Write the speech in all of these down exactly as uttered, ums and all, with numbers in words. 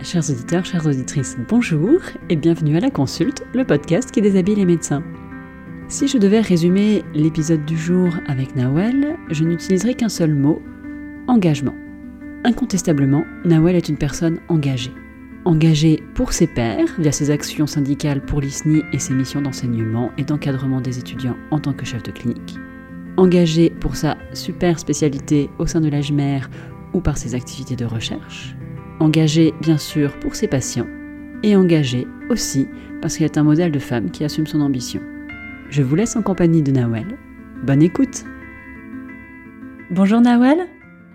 Chers auditeurs, chères auditrices, bonjour et bienvenue à La Consulte, le podcast qui déshabille les médecins. Si je devais résumer l'épisode du jour avec Nawale, je n'utiliserais qu'un seul mot, engagement. Incontestablement, Nawale est une personne engagée. Engagée pour ses pairs, via ses actions syndicales pour l'I S N I et ses missions d'enseignement et d'encadrement des étudiants en tant que chef de clinique. Engagée pour sa super spécialité au sein de l'A G M E R ou par ses activités de recherche. Engagée, bien sûr, pour ses patients, et engagée aussi parce qu'elle est un modèle de femme qui assume son ambition. Je vous laisse en compagnie de Nawale. Bonne écoute. Bonjour Nawale.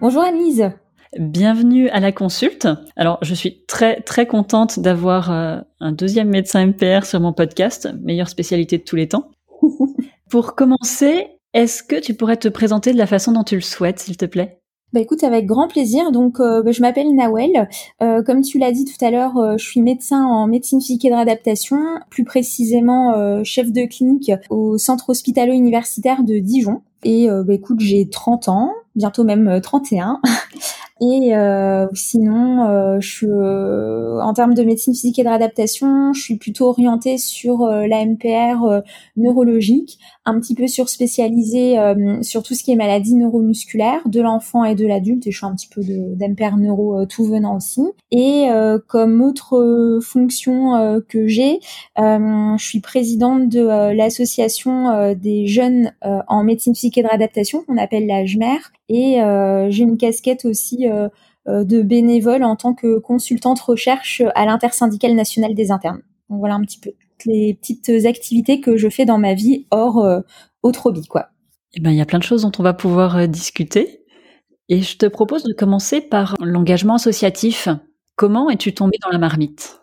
Bonjour Anise. Bienvenue à La Consulte. Alors, je suis très très contente d'avoir euh, un deuxième médecin M P R sur mon podcast, meilleure spécialité de tous les temps. Pour commencer, est-ce que tu pourrais te présenter de la façon dont tu le souhaites, s'il te plaît ? Bah écoute, avec grand plaisir. Donc, euh, bah, je m'appelle Nawale. Euh, comme tu l'as dit tout à l'heure, euh, je suis médecin en médecine physique et de réadaptation, plus précisément euh, chef de clinique au centre hospitalo-universitaire de Dijon. Et euh, bah écoute, j'ai trente ans, bientôt même trente et un. Et euh, sinon, euh, je suis euh, en termes de médecine physique et de réadaptation, je suis plutôt orientée sur euh, la M P R euh, neurologique, un petit peu sur spécialisée euh, sur tout ce qui est maladie neuromusculaire de l'enfant et de l'adulte. Et je suis un petit peu de, d'M P R neuro euh, tout venant aussi. Et euh, comme autre euh, fonction euh, que j'ai, euh, je suis présidente de euh, l'association euh, des jeunes euh, en médecine physique et de réadaptation qu'on appelle la G M E R. Et euh, j'ai une casquette aussi euh, de bénévole en tant que consultante recherche à l'intersyndicale nationale des internes. Donc voilà un petit peu toutes les petites activités que je fais dans ma vie hors euh, autre hobby, quoi. Eh ben, il y a plein de choses dont on va pouvoir discuter. Et je te propose de commencer par l'engagement associatif. Comment es-tu tombée dans la marmite ?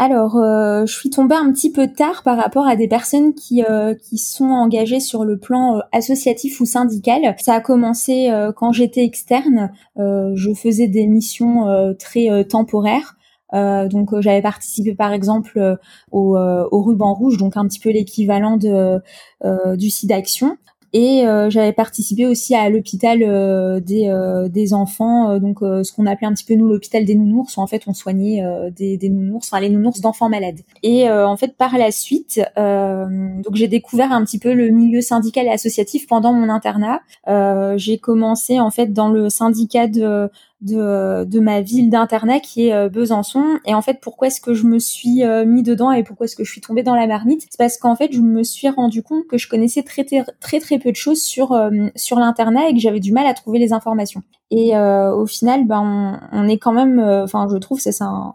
Alors, euh, je suis tombée un petit peu tard par rapport à des personnes qui euh, qui sont engagées sur le plan euh, associatif ou syndical. Ça a commencé euh, quand j'étais externe. Euh, je faisais des missions euh, très euh, temporaires. Euh, donc euh, j'avais participé par exemple euh, au, euh, au ruban rouge, donc un petit peu l'équivalent de euh, du SIDAction. Et euh, j'avais participé aussi à l'hôpital euh, des euh, des enfants, euh, donc euh, ce qu'on appelait un petit peu nous l'hôpital des nounours, où en fait on soignait euh, des, des nounours, enfin les nounours d'enfants malades. Et euh, en fait par la suite, euh, donc j'ai découvert un petit peu le milieu syndical et associatif pendant mon internat. Euh, j'ai commencé en fait dans le syndicat de de de ma ville d'internat qui est Besançon. Et en fait, pourquoi est-ce que je me suis euh, mis dedans et pourquoi est-ce que je suis tombée dans la marmite, c'est parce qu'en fait je me suis rendu compte que je connaissais très très très, très peu de choses sur euh, sur l'internat et que j'avais du mal à trouver les informations. Et euh, au final, ben on, on est quand même, enfin euh, je trouve ça c'est un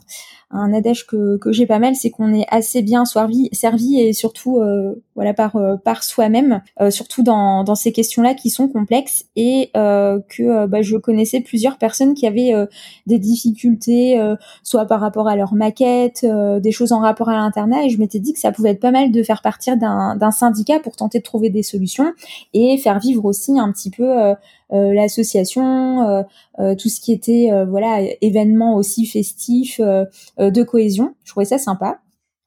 un adage que que j'ai pas mal, c'est qu'on est assez bien servi servi et surtout euh, voilà par euh, par soi-même, euh, surtout dans dans ces questions-là qui sont complexes et euh, que euh, bah, je connaissais plusieurs personnes qui avaient euh, des difficultés, euh, soit par rapport à leur maquette, euh, des choses en rapport à l'internat, et je m'étais dit que ça pouvait être pas mal de faire partir d'un d'un syndicat pour tenter de trouver des solutions et faire vivre aussi un petit peu euh, Euh, l'association, euh, euh, tout ce qui était euh, voilà événements aussi festifs euh, euh, de cohésion. Je trouvais ça sympa.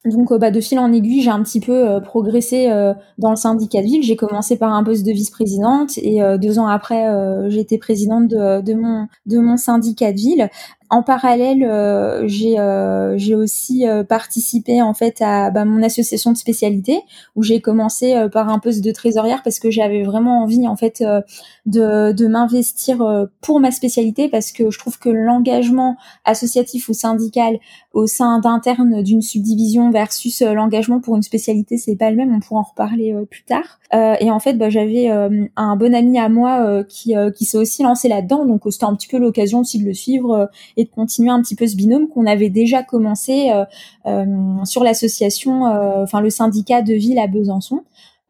Donc euh, bah, de fil en aiguille, j'ai un petit peu euh, progressé euh, dans le syndicat de ville. J'ai commencé par un poste de vice-présidente et euh, deux ans après, euh, j'ai été présidente de, de mon de mon syndicat de ville. En parallèle, euh, j'ai euh, j'ai aussi euh, participé en fait à bah, mon association de spécialité où j'ai commencé euh, par un poste de trésorière parce que j'avais vraiment envie en fait euh, de de m'investir euh, pour ma spécialité parce que je trouve que l'engagement associatif ou syndical au sein d'interne d'une subdivision versus euh, l'engagement pour une spécialité, c'est pas le même, on pourra en reparler euh, plus tard. Euh, et en fait, bah, j'avais euh, un bon ami à moi euh, qui euh, qui s'est aussi lancé là-dedans, donc c'était un petit peu l'occasion aussi de le suivre. Euh, et de continuer un petit peu ce binôme qu'on avait déjà commencé euh, euh, sur l'association, euh, enfin le syndicat de ville à Besançon.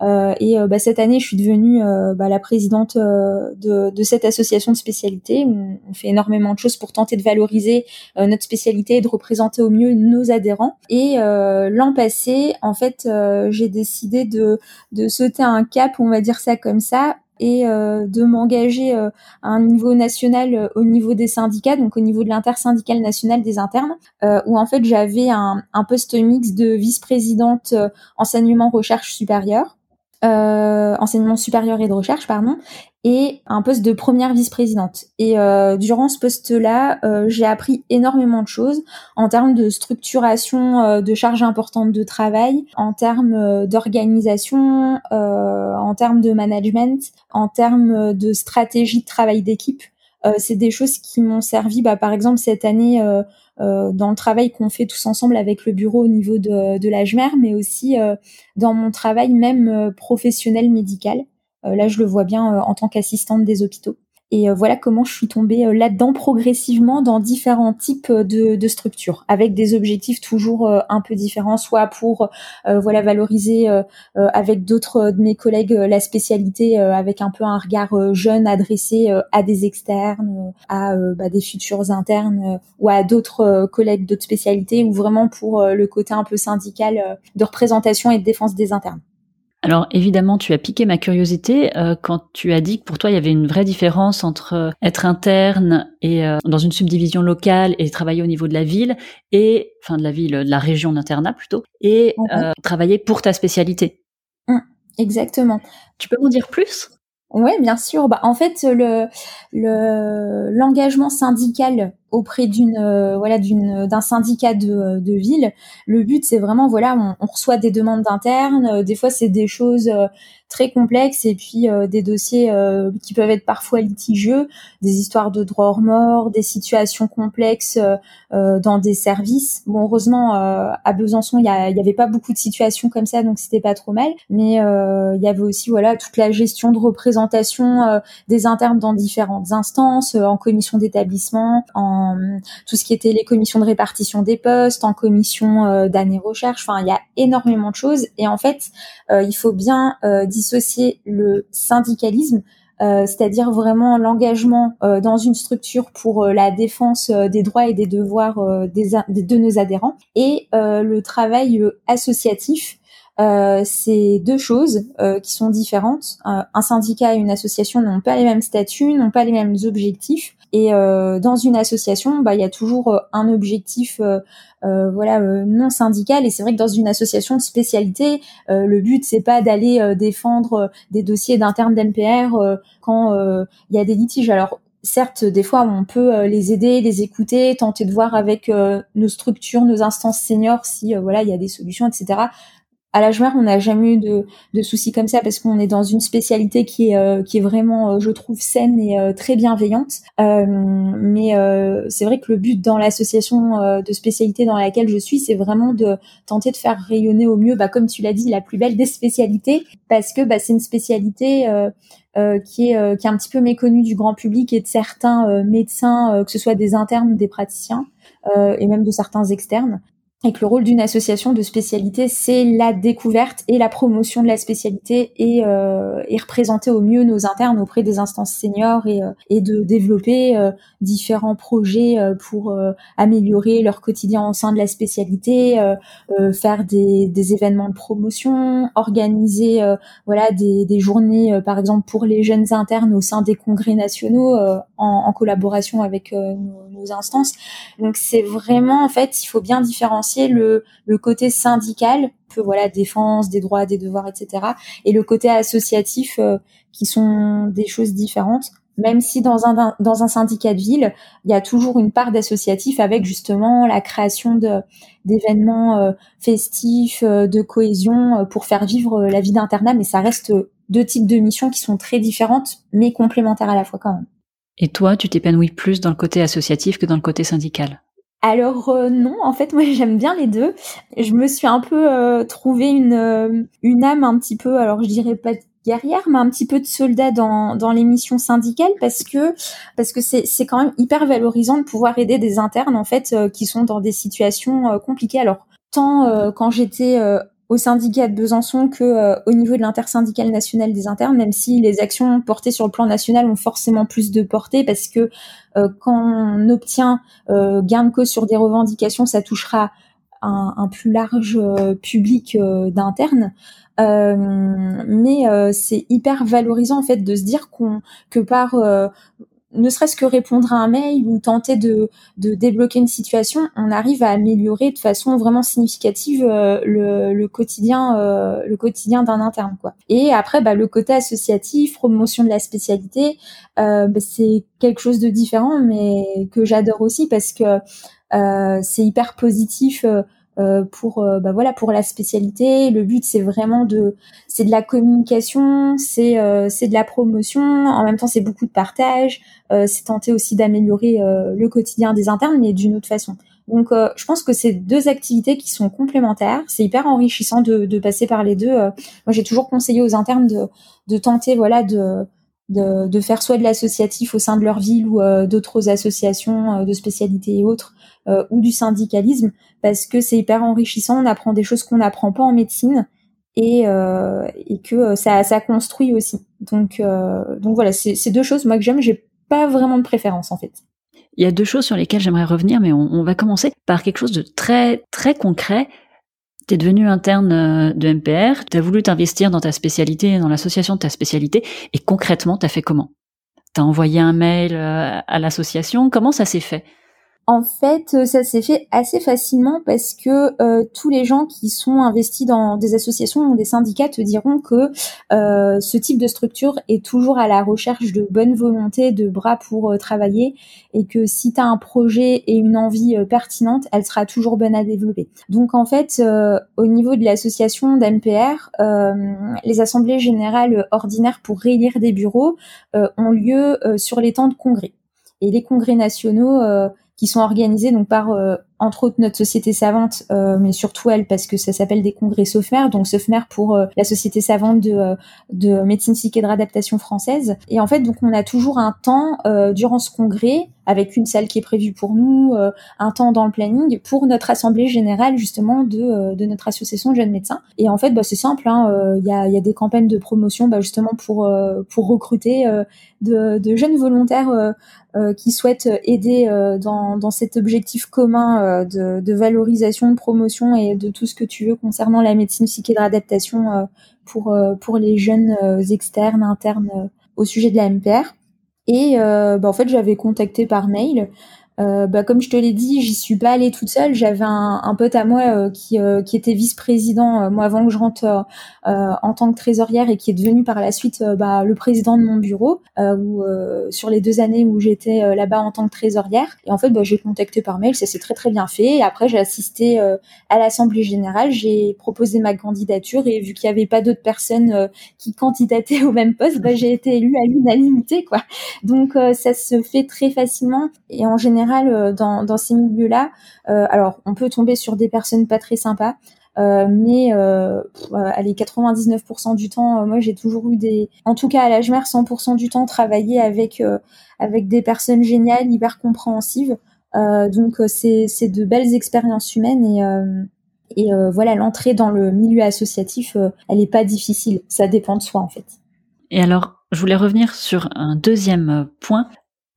Euh, et euh, bah, cette année, je suis devenue euh, bah, la présidente euh, de, de cette association de spécialité. On, on fait énormément de choses pour tenter de valoriser euh, notre spécialité et de représenter au mieux nos adhérents. Et euh, l'an passé, en fait, euh, j'ai décidé de, de sauter un cap, on va dire ça comme ça, et euh, de m'engager euh, à un niveau national euh, au niveau des syndicats, donc au niveau de l'intersyndicale nationale des internes, euh, où en fait j'avais un, un poste mixte de vice-présidente euh, enseignement recherche supérieure euh, enseignement supérieur et de recherche, pardon, et un poste de première vice-présidente. Et euh, durant ce poste-là, euh, j'ai appris énormément de choses en termes de structuration, euh, de charges importantes de travail, en termes euh, d'organisation, euh, en termes de management, en termes de stratégie de travail d'équipe. Euh, c'est des choses qui m'ont servi, bah, par exemple, cette année euh, euh, dans le travail qu'on fait tous ensemble avec le bureau au niveau de, de la SOFMER, mais aussi euh, dans mon travail même euh, professionnel médical. Euh, là, je le vois bien euh, en tant qu'assistante des hôpitaux. Et euh, voilà comment je suis tombée euh, là-dedans progressivement dans différents types de, de structures, avec des objectifs toujours euh, un peu différents, soit pour euh, voilà valoriser euh, euh, avec d'autres euh, de mes collègues euh, la spécialité, euh, avec un peu un regard euh, jeune adressé euh, à des externes, euh, à euh, bah, des futurs internes euh, ou à d'autres euh, collègues d'autres spécialités, ou vraiment pour euh, le côté un peu syndical euh, de représentation et de défense des internes. Alors évidemment, tu as piqué ma curiosité euh, quand tu as dit que pour toi, il y avait une vraie différence entre euh, être interne et euh, dans une subdivision locale et travailler au niveau de la ville, et enfin de la ville, de la région d'internat plutôt, et okay. euh, travailler pour ta spécialité. Mmh, exactement. Tu peux m'en dire plus ? Oui, bien sûr. Bah, en fait, le, le, l'engagement syndical auprès d'une, euh, voilà, d'une, d'un syndicat de, de ville, le but, c'est vraiment, voilà, on, on reçoit des demandes d'internes. Des fois, c'est des choses euh, très complexes et puis euh, des dossiers euh, qui peuvent être parfois litigieux, des histoires de droit hors mort, des situations complexes euh, dans des services. Bon, heureusement, euh, à Besançon, il y, y avait pas beaucoup de situations comme ça, donc c'était pas trop mal. Mais il euh, y avait aussi, voilà, toute la gestion de représentation euh, des internes dans différentes instances, euh, en commission d'établissement, en euh, tout ce qui était les commissions de répartition des postes, en commission euh, d'année recherche. Enfin, il y a énormément de choses. Et en fait, euh, il faut bien euh, dissocier le syndicalisme, euh, c'est-à-dire vraiment l'engagement euh, dans une structure pour euh, la défense euh, des droits et des devoirs euh, des, de nos adhérents, et euh, le travail euh, associatif. Euh, c'est deux choses euh, qui sont différentes. Euh, un syndicat et une association n'ont pas les mêmes statuts, n'ont pas les mêmes objectifs. Et euh, dans une association, bah il y a toujours euh, un objectif, euh, euh, voilà, euh, non syndical. Et c'est vrai que dans une association de spécialité, euh, le but c'est pas d'aller euh, défendre euh, des dossiers d'internes d'M P R euh, quand il euh, y a des litiges. Alors certes, des fois, on peut les aider, les écouter, tenter de voir avec euh, nos structures, nos instances seniors si euh, voilà il y a des solutions, et cetera. À la SOFMER, on n'a jamais eu de, de soucis comme ça parce qu'on est dans une spécialité qui est, euh, qui est vraiment, euh, je trouve, saine et euh, très bienveillante. Euh, mais euh, c'est vrai que le but dans l'association euh, de spécialité dans laquelle je suis, c'est vraiment de tenter de faire rayonner au mieux, bah, comme tu l'as dit, la plus belle des spécialités, parce que bah, c'est une spécialité euh, euh, qui est, euh, qui est un petit peu méconnue du grand public et de certains euh, médecins, euh, que ce soit des internes ou des praticiens, euh, et même de certains externes. Et que le rôle d'une association de spécialité, c'est la découverte et la promotion de la spécialité et, euh, et représenter au mieux nos internes auprès des instances seniors et, euh, et de développer euh, différents projets euh, pour euh, améliorer leur quotidien au sein de la spécialité, euh, euh, faire des, des événements de promotion, organiser euh, voilà des, des journées, euh, par exemple, pour les jeunes internes au sein des congrès nationaux euh, en, en collaboration avec euh, nos, nos instances. Donc c'est vraiment, en fait, il faut bien différencier Le, le côté syndical, peu voilà défense des droits, des devoirs, et cetera, et le côté associatif, euh, qui sont des choses différentes. Même si dans un dans un syndicat de ville, il y a toujours une part d'associatif avec justement la création de d'événements euh, festifs, euh, de cohésion, euh, pour faire vivre la vie d'internat. Mais ça reste deux types de missions qui sont très différentes, mais complémentaires à la fois quand même. Et toi, tu t'épanouis plus dans le côté associatif que dans le côté syndical ? Alors euh, non, en fait, moi j'aime bien les deux. Je me suis un peu euh, trouvé une euh, une âme un petit peu, alors je dirais pas de guerrière, mais un petit peu de soldat dans dans les missions syndicales, parce que parce que c'est c'est quand même hyper valorisant de pouvoir aider des internes en fait euh, qui sont dans des situations euh, compliquées. Alors tant euh, quand j'étais euh, au syndicat de Besançon que euh, au niveau de l'intersyndicale nationale des internes, même si les actions portées sur le plan national ont forcément plus de portée, parce que euh, quand on obtient euh, gain de cause sur des revendications, ça touchera un, un plus large euh, public euh, d'internes. Euh, mais euh, c'est hyper valorisant en fait de se dire qu'on que par euh, ne serait-ce que répondre à un mail ou tenter de, de débloquer une situation, on arrive à améliorer de façon vraiment significative euh, le, le quotidien, euh, le quotidien d'un interne, quoi. Et après, bah, le côté associatif, promotion de la spécialité, euh, bah, c'est quelque chose de différent, mais que j'adore aussi parce que euh, c'est hyper positif. Euh, Euh, pour euh, bah voilà pour la spécialité, le but c'est vraiment de c'est de la communication, c'est euh, c'est de la promotion, en même temps c'est beaucoup de partage, euh, c'est tenter aussi d'améliorer euh, le quotidien des internes mais d'une autre façon. Donc euh, je pense que c'est deux activités qui sont complémentaires, c'est hyper enrichissant de de passer par les deux. Euh, moi j'ai toujours conseillé aux internes de de tenter voilà de de de faire soit de l'associatif au sein de leur ville ou euh, d'autres associations euh, de spécialités et autres. Euh, ou du syndicalisme, parce que c'est hyper enrichissant, on apprend des choses qu'on n'apprend pas en médecine, et, euh, et que euh, ça, ça construit aussi. Donc, euh, donc voilà, c'est, c'est deux choses, moi, que j'aime, j'ai pas vraiment de préférence, en fait. Il y a deux choses sur lesquelles j'aimerais revenir, mais on, on va commencer par quelque chose de très, très concret. T'es devenu interne de M P R, t'as voulu t'investir dans ta spécialité, dans l'association de ta spécialité, et concrètement, t'as fait comment? T'as envoyé un mail à l'association, comment ça s'est fait? En fait, ça s'est fait assez facilement parce que euh, tous les gens qui sont investis dans des associations ou des syndicats te diront que euh, ce type de structure est toujours à la recherche de bonne volonté, de bras pour euh, travailler, et que si tu as un projet et une envie euh, pertinente, elle sera toujours bonne à développer. Donc en fait, euh, au niveau de l'association d'M P R, euh, les assemblées générales ordinaires pour réélire des bureaux euh, ont lieu euh, sur les temps de congrès. Et les congrès nationaux... Euh, qui sont organisés donc par euh, entre autres notre société savante, euh, mais surtout elle parce que ça s'appelle des congrès SOFMER, donc SOFMER pour euh, la société savante de euh, de médecine psychique et de réadaptation française. Et en fait donc on a toujours un temps euh, durant ce congrès avec une salle qui est prévue pour nous, euh, un temps dans le planning pour notre assemblée générale justement de euh, de notre association jeunes médecins. Et en fait bah c'est simple, hein, euh, y a il y a des campagnes de promotion bah justement pour euh, pour recruter euh, de de jeunes volontaires euh, euh, qui souhaitent aider euh, dans dans cet objectif commun de, de valorisation, de promotion et de tout ce que tu veux concernant la médecine psychique et de réadaptation pour, pour les jeunes externes, internes au sujet de la M P R. Et bah, en fait, j'avais contacté par mail. Euh, bah, comme je te l'ai dit, j'y suis pas allée toute seule. J'avais un, un pote à moi euh, qui, euh, qui était vice-président, euh, moi avant que je rentre euh, euh, en tant que trésorière et qui est devenu par la suite euh, bah, le président de mon bureau euh, où, euh, sur les deux années où j'étais euh, là-bas en tant que trésorière. Et en fait, bah, j'ai contacté par mail, ça s'est très très bien fait. Et après, j'ai assisté euh, à l'Assemblée Générale, j'ai proposé ma candidature et vu qu'il y avait pas d'autres personnes euh, qui candidataient au même poste, bah, j'ai été élue à l'unanimité, quoi. Donc euh, ça se fait très facilement et en général, Dans, dans ces milieux-là, euh, alors on peut tomber sur des personnes pas très sympas, euh, mais euh, allez, quatre-vingt-dix-neuf pour cent du temps, euh, moi j'ai toujours eu des, en tout cas à l'âge mère, cent pour cent du temps travailler avec euh, avec des personnes géniales, hyper compréhensives. Euh, donc c'est c'est de belles expériences humaines et euh, et euh, voilà, l'entrée dans le milieu associatif, euh, elle est pas difficile, ça dépend de soi en fait. Et alors, je voulais revenir sur un deuxième point.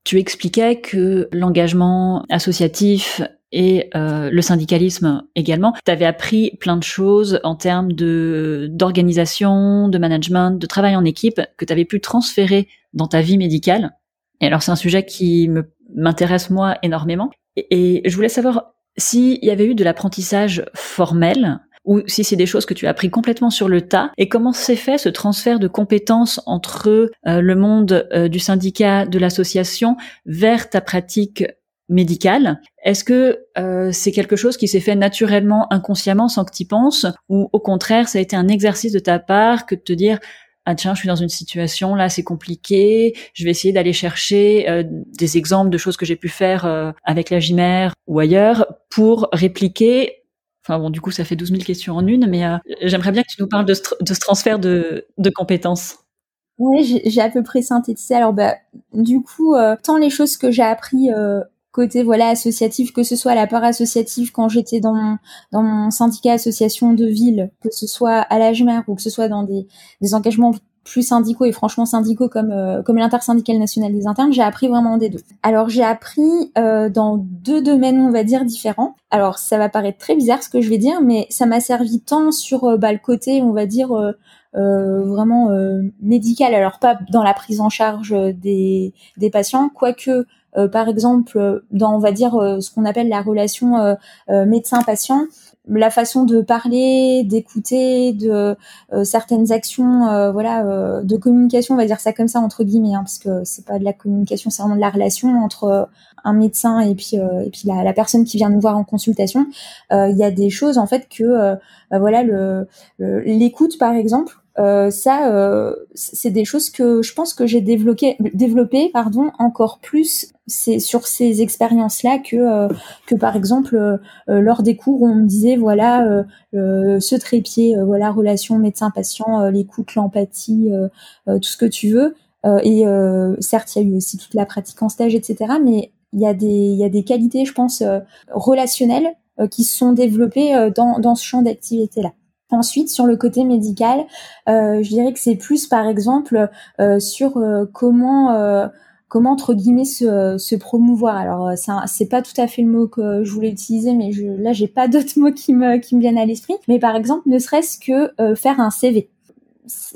Tu expliquais que l'engagement associatif et euh, le syndicalisme également, tu avais appris plein de choses en termes de d'organisation, de management, de travail en équipe que tu avais pu transférer dans ta vie médicale. Et alors c'est un sujet qui me m'intéresse moi énormément. Et, et je voulais savoir s'il y avait eu de l'apprentissage formel ou si c'est des choses que tu as appris complètement sur le tas, et comment s'est fait ce transfert de compétences entre euh, le monde euh, du syndicat, de l'association, vers ta pratique médicale? Est-ce que euh, c'est quelque chose qui s'est fait naturellement, inconsciemment, sans que tu y penses, ou au contraire, ça a été un exercice de ta part que de te dire « Ah tiens, je suis dans une situation, là c'est compliqué, je vais essayer d'aller chercher euh, des exemples de choses que j'ai pu faire euh, avec la G I M E R ou ailleurs pour répliquer » Enfin bon, du coup, ça fait douze mille questions en une, mais euh, j'aimerais bien que tu nous parles de ce, de ce transfert de, de compétences. Oui, j'ai, j'ai à peu près synthétisé. Alors, bah, du coup, euh, tant les choses que j'ai appris euh, côté voilà associatif, que ce soit à la part associative quand j'étais dans mon, dans mon syndicat association de ville, que ce soit à la G I M E R ou que ce soit dans des, des engagements plus syndicaux et franchement syndicaux comme euh, comme l'intersyndicale nationale des internes, j'ai appris vraiment des deux. Alors j'ai appris euh, dans deux domaines on va dire différents. Alors ça va paraître très bizarre ce que je vais dire, mais ça m'a servi tant sur euh, bah, le côté on va dire euh, euh, vraiment euh, médicale, alors pas dans la prise en charge des, des patients, quoique euh, par exemple dans, on va dire, euh, ce qu'on appelle la relation euh, euh, médecin-patient, la façon de parler, d'écouter, de euh, certaines actions, euh, voilà, euh, de communication, on va dire ça comme ça entre guillemets, hein, parce que c'est pas de la communication, c'est vraiment de la relation entre euh, un médecin et puis euh, et puis la, la personne qui vient nous voir en consultation. Il euh, y a des choses en fait que, euh, bah, voilà, le, le, l'écoute par exemple, euh, ça, euh, c'est des choses que je pense que j'ai développé, développé, pardon, encore plus. C'est sur ces expériences-là que euh, que par exemple euh, lors des cours on me disait voilà euh, euh, ce trépied, euh, voilà relation médecin-patient, euh, l'écoute, l'empathie, euh, euh, tout ce que tu veux. Euh, et euh, certes il y a eu aussi toute la pratique en stage, et cetera. Mais il y a des il y a des qualités, je pense, euh, relationnelles euh, qui se sont développées euh, dans dans ce champ d'activité-là. Ensuite, sur le côté médical, euh, je dirais que c'est plus par exemple euh, sur euh, comment euh, comment entre guillemets se, se promouvoir. Alors ça, c'est pas tout à fait le mot que je voulais utiliser, mais je, là j'ai pas d'autres mots qui me qui me viennent à l'esprit. Mais par exemple, ne serait-ce que euh, faire un C V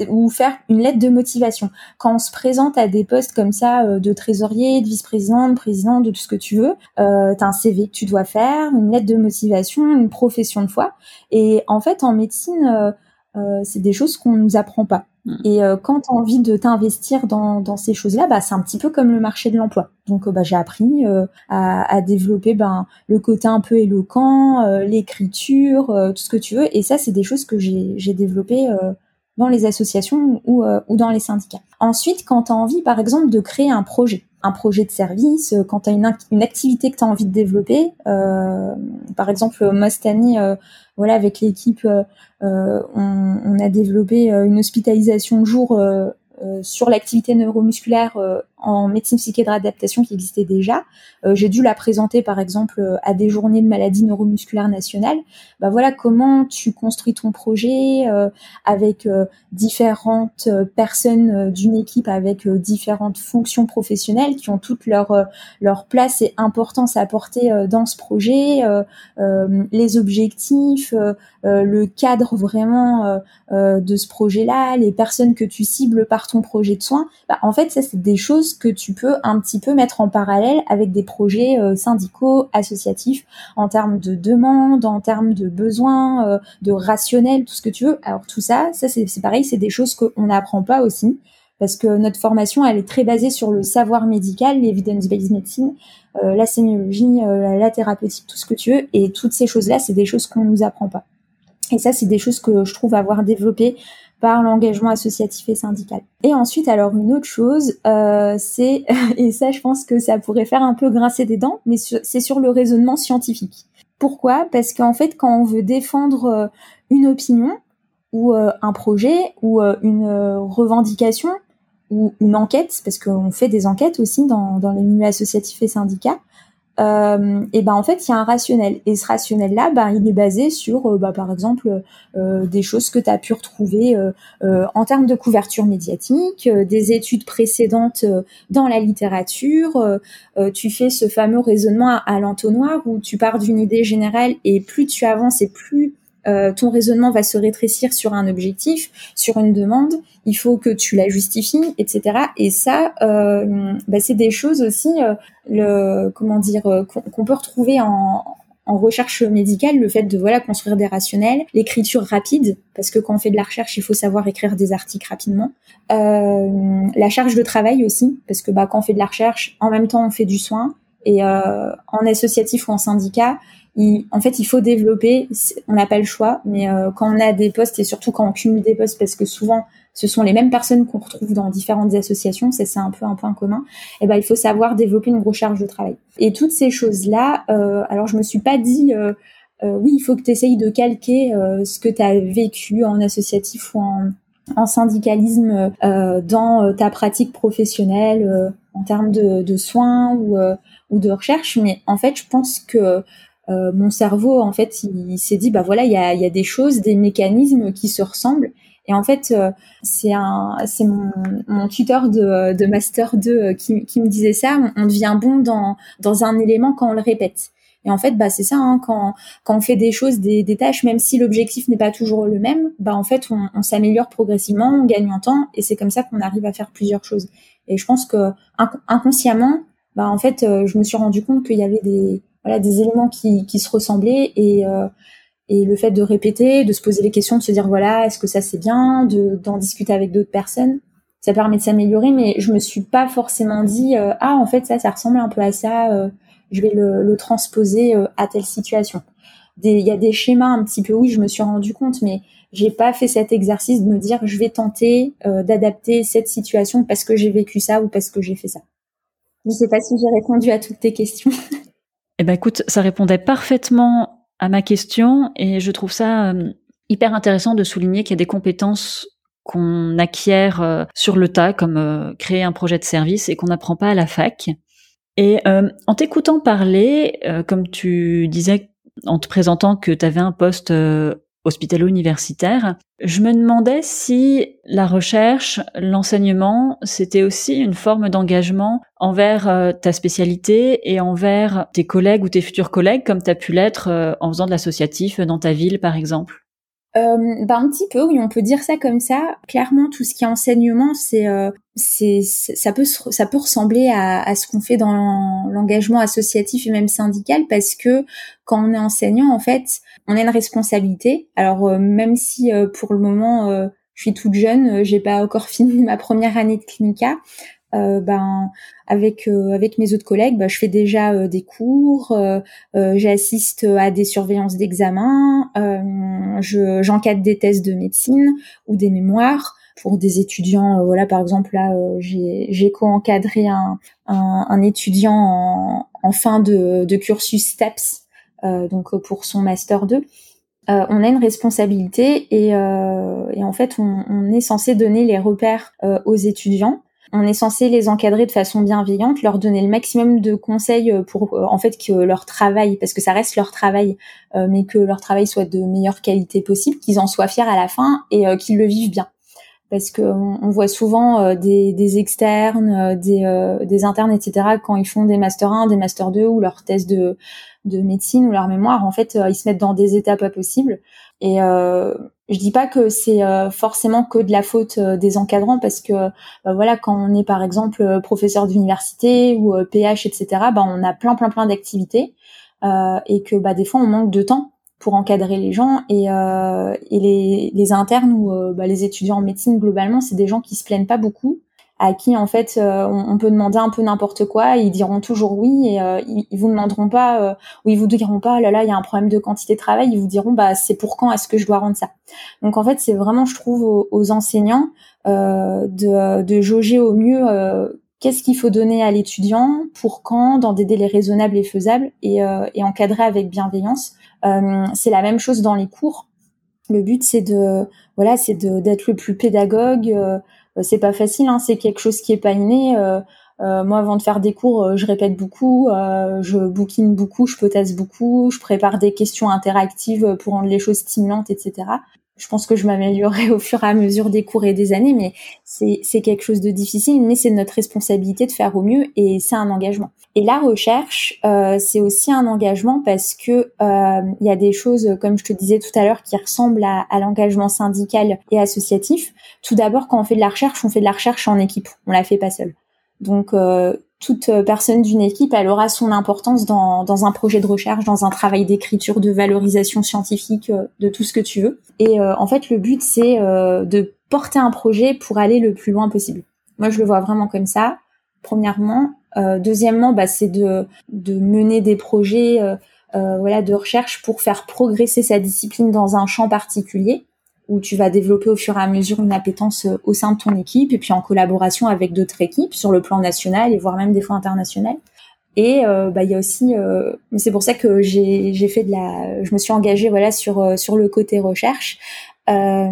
ou faire une lettre de motivation. Quand on se présente à des postes comme ça euh, de trésorier, de vice-président, de président, de tout ce que tu veux, euh, t'as un C V que tu dois faire, une lettre de motivation, une profession de foi. Et en fait, en médecine, euh, euh, c'est des choses qu'on nous apprend pas. Et euh, quand tu as envie de t'investir dans, dans ces choses-là, bah, c'est un petit peu comme le marché de l'emploi. Donc euh, bah, j'ai appris euh, à, à développer ben, le côté un peu éloquent, euh, l'écriture, euh, tout ce que tu veux. Et ça, c'est des choses que j'ai, j'ai développées euh, dans les associations ou, euh, ou dans les syndicats. Ensuite, quand tu as envie, par exemple, de créer un projet, un projet de service, quand tu as une, une activité que tu as envie de développer, euh, par exemple, moi, cette année, euh, voilà, avec l'équipe, euh, on, on a développé une hospitalisation de jour euh, euh, sur l'activité neuromusculaire euh, en médecine psychiatrique d'adaptation qui existait déjà. Euh, j'ai dû la présenter, par exemple, à des journées de maladies neuromusculaires nationales. Bah voilà, comment tu construis ton projet euh, avec euh, différentes personnes euh, d'une équipe, avec euh, différentes fonctions professionnelles qui ont toutes leur euh, leur place et importance à apporter euh, dans ce projet, euh, euh, les objectifs, euh, euh, le cadre vraiment euh, euh, de ce projet-là, les personnes que tu cibles par ton projet de soins. Bah, en fait, ça, c'est des choses que tu peux un petit peu mettre en parallèle avec des projets euh, syndicaux, associatifs, en termes de demandes, en termes de besoins, euh, de rationnel, tout ce que tu veux. Alors tout ça, ça c'est, c'est pareil, c'est des choses qu'on n'apprend pas aussi, parce que notre formation, elle est très basée sur le savoir médical, l'evidence-based medicine, euh, la sémiologie, euh, la thérapeutique, tout ce que tu veux, et toutes ces choses-là, c'est des choses qu'on nous apprend pas. Et ça, c'est des choses que je trouve avoir développées par l'engagement associatif et syndical. Et ensuite, alors une autre chose, euh, c'est, et ça je pense que ça pourrait faire un peu grincer des dents, mais sur, c'est sur le raisonnement scientifique. Pourquoi ? Parce qu'en fait, quand on veut défendre une opinion, ou euh, un projet, ou euh, une euh, revendication, ou une enquête, parce qu'on fait des enquêtes aussi dans, dans les milieux associatifs et syndicats, Euh, et ben en fait il y a un rationnel, et ce rationnel là ben il est basé sur euh, ben, par exemple euh, des choses que tu as pu retrouver euh, euh, en termes de couverture médiatique, euh, des études précédentes euh, dans la littérature. Euh, euh, tu fais ce fameux raisonnement à, à l'entonnoir où tu pars d'une idée générale, et plus tu avances et plus Euh, ton raisonnement va se rétrécir sur un objectif, sur une demande, il faut que tu la justifies, et cetera. Et ça, euh, bah c'est des choses aussi, euh, le, comment dire, euh, qu'on, qu'on peut retrouver en, en recherche médicale, le fait de voilà construire des rationnels, l'écriture rapide, parce que quand on fait de la recherche, il faut savoir écrire des articles rapidement. Euh, la charge de travail aussi, parce que bah quand on fait de la recherche, en même temps on fait du soin, et euh, en associatif ou en syndicat, Il, en fait, il faut développer, on n'a pas le choix, mais euh, quand on a des postes, et surtout quand on cumule des postes, parce que souvent, ce sont les mêmes personnes qu'on retrouve dans différentes associations, ça c'est un peu un point commun, et ben, il faut savoir développer une grosse charge de travail. Et toutes ces choses-là, euh, alors je me suis pas dit, euh, euh, oui, il faut que tu essayes de calquer euh, ce que tu as vécu en associatif ou en, en syndicalisme euh, dans ta pratique professionnelle, euh, en termes de, de soins ou, euh, ou de recherche, mais en fait, je pense que Euh, mon cerveau, en fait, il, il s'est dit, bah voilà, il y a, il y a des choses, des mécanismes qui se ressemblent. Et en fait, euh, c'est un, c'est mon, mon tuteur de, de Master deux qui, qui me disait ça. On devient bon dans, dans un élément quand on le répète. Et en fait, bah, c'est ça, hein, quand, quand on fait des choses, des, des tâches, même si l'objectif n'est pas toujours le même, bah, en fait, on, on s'améliore progressivement, on gagne en temps, et c'est comme ça qu'on arrive à faire plusieurs choses. Et je pense que, inconsciemment, bah, en fait, euh, je me suis rendu compte qu'il y avait des, voilà, des éléments qui, qui se ressemblaient, et, euh, et le fait de répéter, de se poser les questions, de se dire, voilà, est-ce que ça c'est bien, de, d'en discuter avec d'autres personnes. Ça permet de s'améliorer, mais je me suis pas forcément dit euh, ah en fait ça ça ressemble un peu à ça, euh, je vais le, le transposer euh, à telle situation. Il y a des schémas un petit peu, oui, je me suis rendu compte, mais j'ai pas fait cet exercice de me dire je vais tenter euh, d'adapter cette situation parce que j'ai vécu ça ou parce que j'ai fait ça. Je sais pas si j'ai répondu à toutes tes questions. Eh ben écoute, ça répondait parfaitement à ma question et je trouve ça euh, hyper intéressant de souligner qu'il y a des compétences qu'on acquiert euh, sur le tas, comme euh, créer un projet de service, et qu'on n'apprend pas à la fac. Et euh, en t'écoutant parler, euh, comme tu disais en te présentant que tu avais un poste euh, hospitalo-universitaire, je me demandais si la recherche, l'enseignement, c'était aussi une forme d'engagement envers euh, ta spécialité et envers tes collègues ou tes futurs collègues, comme tu as pu l'être euh, en faisant de l'associatif dans ta ville, par exemple. Euh, bah un petit peu, oui, on peut dire ça comme ça. Clairement, tout ce qui est enseignement, c'est, euh, c'est, c'est ça peut ça peut ressembler à, à ce qu'on fait dans l'engagement associatif et même syndical, parce que quand on est enseignant, en fait, on a une responsabilité. Alors euh, même si euh, pour le moment, euh, je suis toute jeune, euh, j'ai pas encore fini ma première année de clinica. Euh, ben avec euh, avec mes autres collègues, ben, je fais déjà euh, des cours, euh, euh, j'assiste à des surveillances d'examens, euh, je j'encadre des thèses de médecine ou des mémoires pour des étudiants. Euh, voilà, par exemple là, euh, j'ai j'ai co-encadré un, un un étudiant en en fin de de cursus STAPS, euh, donc pour son master deux. Euh, on a une responsabilité et euh, et en fait on, on est censé donner les repères euh, aux étudiants. On est censé les encadrer de façon bienveillante, leur donner le maximum de conseils pour, en fait, que leur travail, parce que ça reste leur travail, mais que leur travail soit de meilleure qualité possible, qu'ils en soient fiers à la fin et qu'ils le vivent bien. Parce que on voit souvent des, des externes, des, des internes, et cetera, quand ils font des master un, des master deux ou leur thèse de, de médecine ou leur mémoire, en fait, ils se mettent dans des états pas possibles. Et euh, je dis pas que c'est euh, forcément que de la faute euh, des encadrants, parce que ben voilà, quand on est par exemple euh, professeur d'université ou euh, P H, et cetera, ben on a plein plein plein d'activités euh, et que bah ben, des fois on manque de temps pour encadrer les gens et, euh, et les, les internes ou euh, ben, les étudiants en médecine globalement, c'est des gens qui se plaignent pas beaucoup, à qui en fait euh, on, on peut demander un peu n'importe quoi, et ils diront toujours oui et euh, ils, ils vous demanderont pas euh, ou ils vous diront pas oh là là il y a un problème de quantité de travail, ils vous diront bah c'est pour quand est-ce que je dois rendre ça. Donc en fait c'est vraiment, je trouve, aux, aux enseignants euh, de, de jauger au mieux euh, qu'est-ce qu'il faut donner à l'étudiant, pour quand, dans des délais raisonnables et faisables et, euh, et encadrer avec bienveillance. Euh, c'est la même chose dans les cours. Le but c'est de voilà c'est de d'être le plus pédagogue. Euh, c'est pas facile, hein, c'est quelque chose qui est pas inné. Euh, euh, moi, avant de faire des cours, euh, je répète beaucoup, euh, je bouquine beaucoup, je potasse beaucoup, je prépare des questions interactives pour rendre les choses stimulantes, et cetera. Je pense que je m'améliorerai au fur et à mesure des cours et des années, mais c'est, c'est quelque chose de difficile, mais c'est notre responsabilité de faire au mieux et c'est un engagement. Et la recherche, euh, c'est aussi un engagement parce que euh, il y a des choses, comme je te disais tout à l'heure, qui ressemblent à, à l'engagement syndical et associatif. Tout d'abord, quand on fait de la recherche, on fait de la recherche en équipe, on la fait pas seul. Donc, euh, toute personne d'une équipe, elle aura son importance dans, dans un projet de recherche, dans un travail d'écriture, de valorisation scientifique, euh, de tout ce que tu veux. Et euh, en fait, le but, c'est euh, de porter un projet pour aller le plus loin possible. Moi, je le vois vraiment comme ça, premièrement. Euh, deuxièmement, bah, c'est de, de mener des projets euh, euh, voilà, de recherche pour faire progresser sa discipline dans un champ particulier, où tu vas développer au fur et à mesure une appétence au sein de ton équipe et puis en collaboration avec d'autres équipes sur le plan national et voire même des fois international. Et euh, bah il y a aussi euh, c'est pour ça que j'ai j'ai fait de la je me suis engagée voilà sur sur le côté recherche. Euh,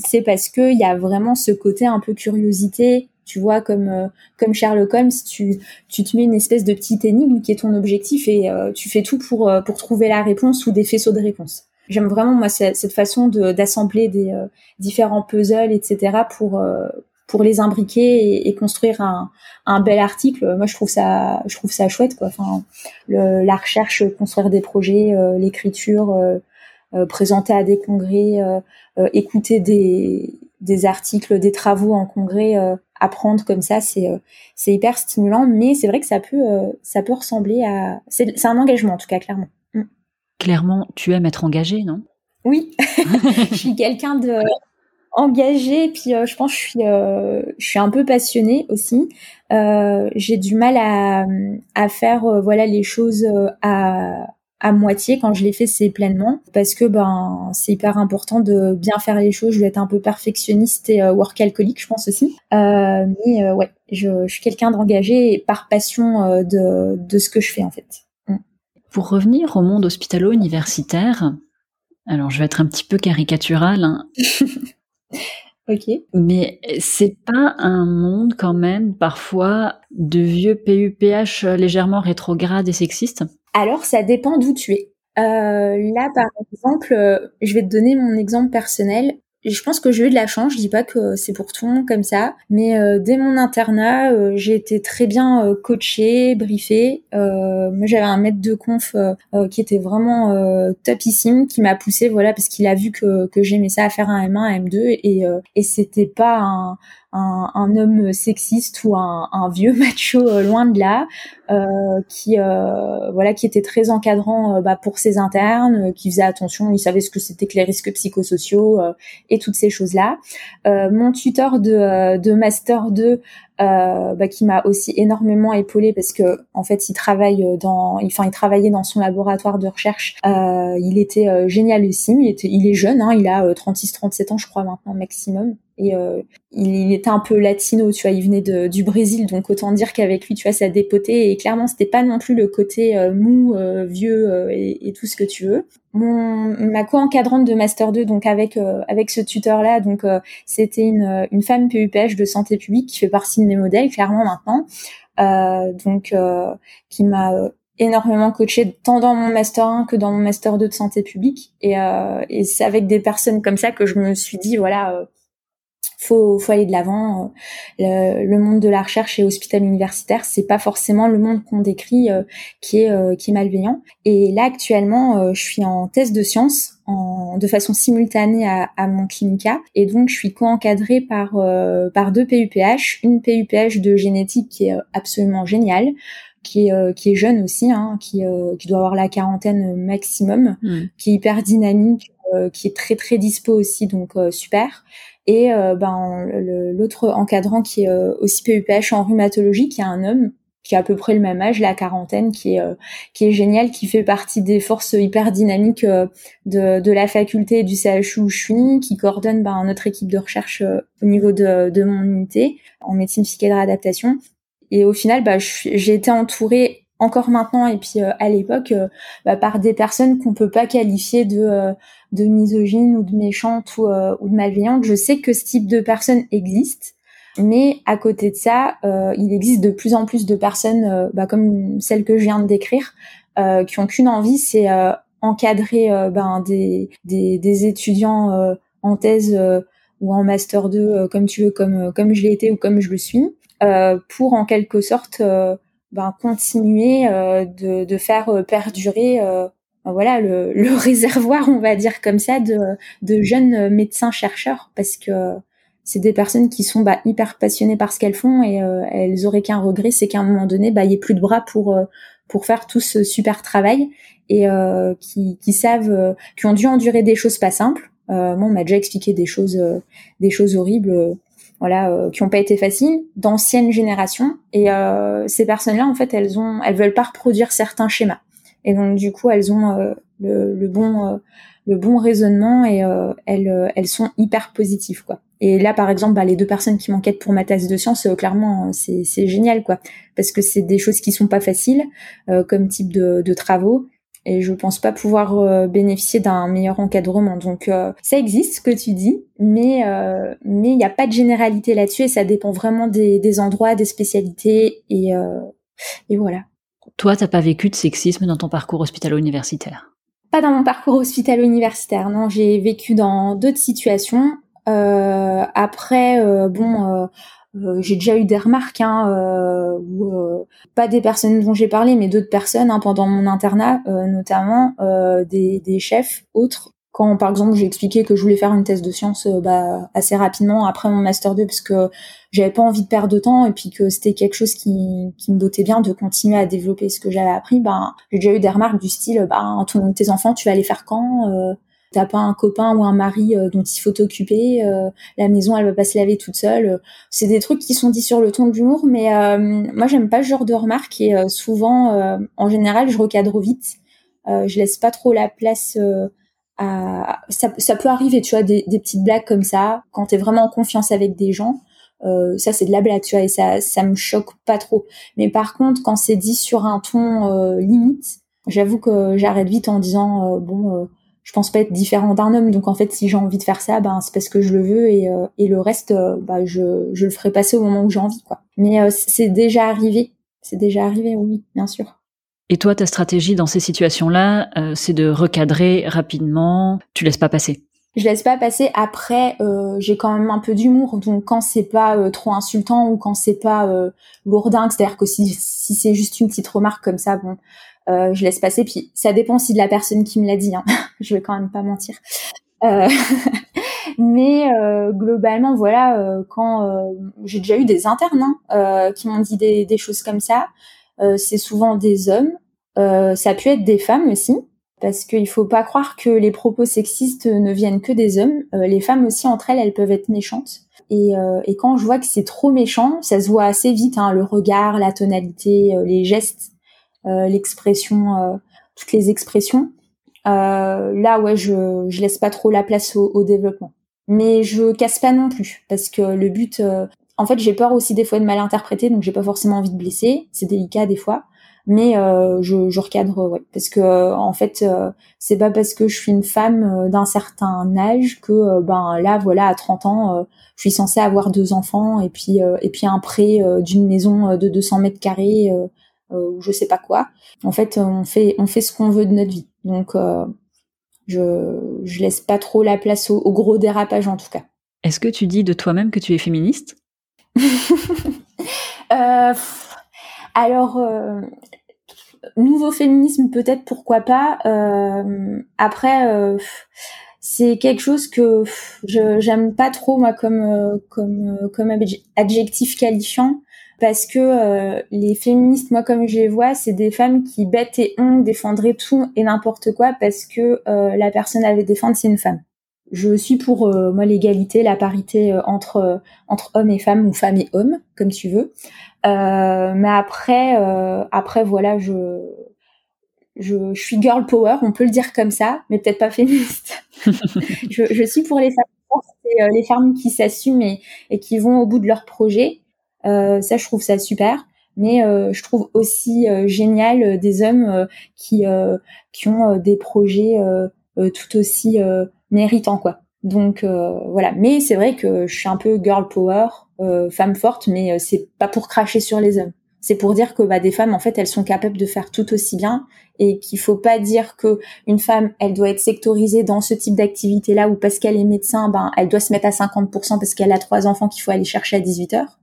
c'est parce que il y a vraiment ce côté un peu curiosité, tu vois, comme euh, comme Sherlock Holmes, tu tu te mets une espèce de petite énigme qui est ton objectif et euh, tu fais tout pour pour trouver la réponse ou des faisceaux de réponses. J'aime vraiment moi cette façon de, d'assembler des euh, différents puzzles, et cetera pour euh, pour les imbriquer et, et construire un, un bel article. Moi, je trouve ça, je trouve ça chouette, quoi. Enfin, le, la recherche, construire des projets, euh, l'écriture, euh, euh, présenter à des congrès, euh, euh, écouter des, des articles, des travaux en congrès, euh, apprendre comme ça, c'est, euh, c'est hyper stimulant. Mais c'est vrai que ça peut, euh, ça peut ressembler à, c'est, c'est un engagement en tout cas, clairement. Mm. Clairement, tu aimes être engagée, non? Oui, je suis quelqu'un de engagée, puis euh, je pense que je suis, euh, je suis un peu passionnée aussi. Euh, j'ai du mal à, à faire euh, voilà, les choses à, à moitié. Quand je les fais, c'est pleinement, parce que ben, c'est hyper important de bien faire les choses. Je dois être un peu perfectionniste et euh, workaholique, je pense aussi. Euh, mais euh, ouais, je, je suis quelqu'un d'engagé par passion euh, de, de ce que je fais, en fait. Mm. Pour revenir au monde hospitalo-universitaire, alors, je vais être un petit peu caricaturale, hein. Ok. Mais c'est pas un monde, quand même, parfois, de vieux P U P H légèrement rétrograde et sexiste? Alors, ça dépend d'où tu es. Euh, là, par exemple, euh, je vais te donner mon exemple personnel. Je pense que j'ai eu de la chance, je dis pas que c'est pour tout le monde comme ça, mais euh, dès mon internat, euh, j'ai été très bien euh, coachée, briefée. Euh, moi, j'avais un maître de conf euh, euh, qui était vraiment euh, topissime, qui m'a poussée, voilà, parce qu'il a vu que, que j'aimais ça, à faire un M un, un M deux, et, euh, et c'était pas un... Un, un homme sexiste ou un, un vieux macho euh, loin de là, euh, qui euh, voilà, qui était très encadrant euh, bah, pour ses internes, euh, qui faisait attention, il savait ce que c'était que les risques psychosociaux euh, et toutes ces choses là. Euh, mon tuteur de euh, de master deux, euh, bah, qui m'a aussi énormément épaulée, parce que en fait il travaille dans, enfin il, il travaillait dans son laboratoire de recherche. Euh, il était euh, génial aussi. Il était, il est jeune, hein, il a euh, trente-six trente-sept ans je crois maintenant maximum. Et euh, il, il était un peu latino, tu vois, il venait de, du Brésil, donc autant dire qu'avec lui, tu vois, ça dépotait, et clairement, c'était pas non plus le côté euh, mou, euh, vieux euh, et, et tout ce que tu veux. Mon, ma co-encadrante de Master deux, donc avec euh, avec ce tuteur-là, donc euh, c'était une, une femme P U P H de santé publique qui fait partie de mes modèles, clairement maintenant, euh, donc euh, qui m'a euh, énormément coachée tant dans mon master un que dans mon master deux de santé publique, et, euh, et c'est avec des personnes comme ça que je me suis dit, voilà. Euh, Faut, faut aller de l'avant. Le, le monde de la recherche et hospital universitaire, c'est pas forcément le monde qu'on décrit, euh, qui est euh, qui est malveillant. Et là actuellement, euh, je suis en thèse de sciences en, de façon simultanée à, à mon clinica, et donc je suis co-encadrée par euh, par deux P U P H, une P U P H de génétique qui est absolument géniale, qui est euh, qui est jeune aussi, hein, qui euh, qui doit avoir la quarantaine maximum, mmh. qui est hyper dynamique, euh, qui est très très dispo aussi, donc euh, super. Et euh, ben le, l'autre encadrant qui est euh, aussi P U P H en rhumatologie, qui est un homme qui a à peu près le même âge, la quarantaine, qui est euh, qui est génial, qui fait partie des forces hyper dynamiques euh, de de la faculté du C H U où je suis, qui coordonne ben notre équipe de recherche euh, au niveau de de mon unité en médecine psychiatrie adaptation. Et au final, ben, je, j'ai été entourée encore maintenant, et puis euh, à l'époque, euh, bah, par des personnes qu'on peut pas qualifier de euh, de misogynes ou de méchantes ou, euh, ou de malveillantes. Je sais que ce type de personnes existe, mais à côté de ça, euh, il existe de plus en plus de personnes euh, bah, comme celle que je viens de décrire, euh, qui ont qu'une envie, c'est euh, encadrer euh, ben, des, des des étudiants euh, en thèse euh, ou en master deux, euh, comme tu veux, comme comme je l'ai été ou comme je le suis, euh, pour en quelque sorte euh, ben continuer euh, de de faire euh, perdurer euh, ben voilà le le réservoir, on va dire comme ça, de de jeunes médecins chercheurs, parce que c'est des personnes qui sont bah hyper passionnées par ce qu'elles font, et euh, elles auraient qu'un regret, c'est qu'à un moment donné bah il y ait plus de bras pour euh, pour faire tout ce super travail, et euh, qui qui savent euh, qui ont dû endurer des choses pas simples. Euh, moi on m'a déjà expliqué des choses euh, des choses horribles, euh, voilà, euh, qui n'ont pas été faciles, d'anciennes générations, et euh, ces personnes-là, en fait, elles ont, elles veulent pas reproduire certains schémas, et donc du coup, elles ont euh, le, le bon, euh, le bon raisonnement, et euh, elles, euh, elles sont hyper positives, quoi. Et là, par exemple, bah, les deux personnes qui m'enquêtent pour ma thèse de science, euh, clairement, c'est, c'est génial, quoi, parce que c'est des choses qui sont pas faciles euh, comme type de, de travaux. Et je pense pas pouvoir euh, bénéficier d'un meilleur encadrement. Donc euh, ça existe, ce que tu dis, mais euh, mais il y a pas de généralité là-dessus, et ça dépend vraiment des, des endroits, des spécialités, et euh, et voilà. Toi, t'as pas vécu de sexisme dans ton parcours hospitalo-universitaire? Pas dans mon parcours hospitalo-universitaire, non. J'ai vécu dans d'autres situations. Euh, après, euh, bon, euh, euh, j'ai déjà eu des remarques, hein, euh, où, euh, pas des personnes dont j'ai parlé, mais d'autres personnes, hein, pendant mon internat, euh, notamment euh, des, des chefs autres. Quand, par exemple, j'ai expliqué que je voulais faire une thèse de sciences euh, bah, assez rapidement après mon master deux, parce que j'avais pas envie de perdre de temps et puis que c'était quelque chose qui, qui me dottait bien de continuer à développer ce que j'avais appris, bah, j'ai déjà eu des remarques du style « bah tes enfants, tu vas les faire quand euh, ?» T'as pas un copain ou un mari euh, dont il faut t'occuper, euh, la maison elle va pas se laver toute seule. C'est des trucs qui sont dits sur le ton de l'humour, mais euh, moi j'aime pas ce genre de remarques et euh, souvent, euh, en général, je recadre vite. Euh, je laisse pas trop la place euh, à... Ça, ça peut arriver, tu vois, des, des petites blagues comme ça, quand t'es vraiment en confiance avec des gens. Euh, ça c'est de la blague, tu vois, et ça, ça me choque pas trop. Mais par contre, quand c'est dit sur un ton euh, limite, j'avoue que j'arrête vite en disant euh, « bon... Euh, je pense pas être différent d'un homme, donc en fait si j'ai envie de faire ça, ben c'est parce que je le veux et, euh, et le reste, euh, ben, je je le ferai passer au moment où j'ai envie, quoi. Mais euh, c'est déjà arrivé, c'est déjà arrivé, oui, bien sûr. Et toi, ta stratégie dans ces situations-là, euh, c'est de recadrer rapidement, tu laisses pas passer. Je laisse pas passer. Après, euh, j'ai quand même un peu d'humour, donc quand c'est pas euh, trop insultant ou quand c'est pas euh, lourdingue, c'est-à-dire que si si c'est juste une petite remarque comme ça, bon. Euh, je laisse passer, puis ça dépend aussi de la personne qui me l'a dit, hein. Je vais quand même pas mentir. Euh... Mais euh, globalement, voilà, euh, quand euh, j'ai déjà eu des internes hein, euh, qui m'ont dit des, des choses comme ça, euh, c'est souvent des hommes, euh, ça a pu être des femmes aussi, parce qu'il faut pas croire que les propos sexistes ne viennent que des hommes. Euh, les femmes aussi, entre elles, elles peuvent être méchantes. Et, euh, et quand je vois que c'est trop méchant, ça se voit assez vite, hein, le regard, la tonalité, euh, les gestes. Euh, l'expression, euh, toutes les expressions. Euh, là, ouais, je, je laisse pas trop la place au, au développement. Mais je casse pas non plus, parce que le but... Euh, en fait, j'ai peur aussi des fois de mal interpréter, donc j'ai pas forcément envie de blesser. C'est délicat des fois, mais euh, je, je recadre, ouais. Parce que, euh, en fait, euh, c'est pas parce que je suis une femme euh, d'un certain âge que, euh, ben là, voilà, à trente ans, euh, je suis censée avoir deux enfants, et puis, euh, et puis un prêt euh, d'une maison euh, de deux cents mètres carrés... Euh, ou euh, je sais pas quoi. En fait, on fait on fait ce qu'on veut de notre vie. Donc, euh, je je laisse pas trop la place au, au gros dérapage en tout cas. Est-ce que tu dis de toi-même que tu es féministe ? euh, Alors, euh, nouveau féminisme peut-être, pourquoi pas. Euh, après, euh, c'est quelque chose que je j'aime pas trop moi comme comme comme adjectif qualifiant. Parce que euh, les féministes, moi comme je les vois, c'est des femmes qui bêtes et on défendraient tout et n'importe quoi parce que euh, la personne à les défendre c'est une femme. Je suis pour euh, moi l'égalité, la parité euh, entre euh, entre hommes et femmes ou femmes et hommes comme tu veux. Euh, mais après euh, après voilà je, je je suis girl power, on peut le dire comme ça, mais peut-être pas féministe. je, je suis pour les femmes fortes et euh, les femmes qui s'assument et, et qui vont au bout de leur projet. Euh, ça je trouve ça super, mais euh, je trouve aussi euh, génial euh, des hommes euh, qui euh, qui ont euh, des projets euh, euh, tout aussi euh, méritants quoi. Donc euh, voilà, mais c'est vrai que je suis un peu girl power, euh, femme forte, mais euh, c'est pas pour cracher sur les hommes. C'est pour dire que bah des femmes en fait, elles sont capables de faire tout aussi bien et qu'il faut pas dire que une femme, elle doit être sectorisée dans ce type d'activité là ou parce qu'elle est médecin, ben elle doit se mettre à cinquante pour cent parce qu'elle a trois enfants qu'il faut aller chercher à dix-huit heures.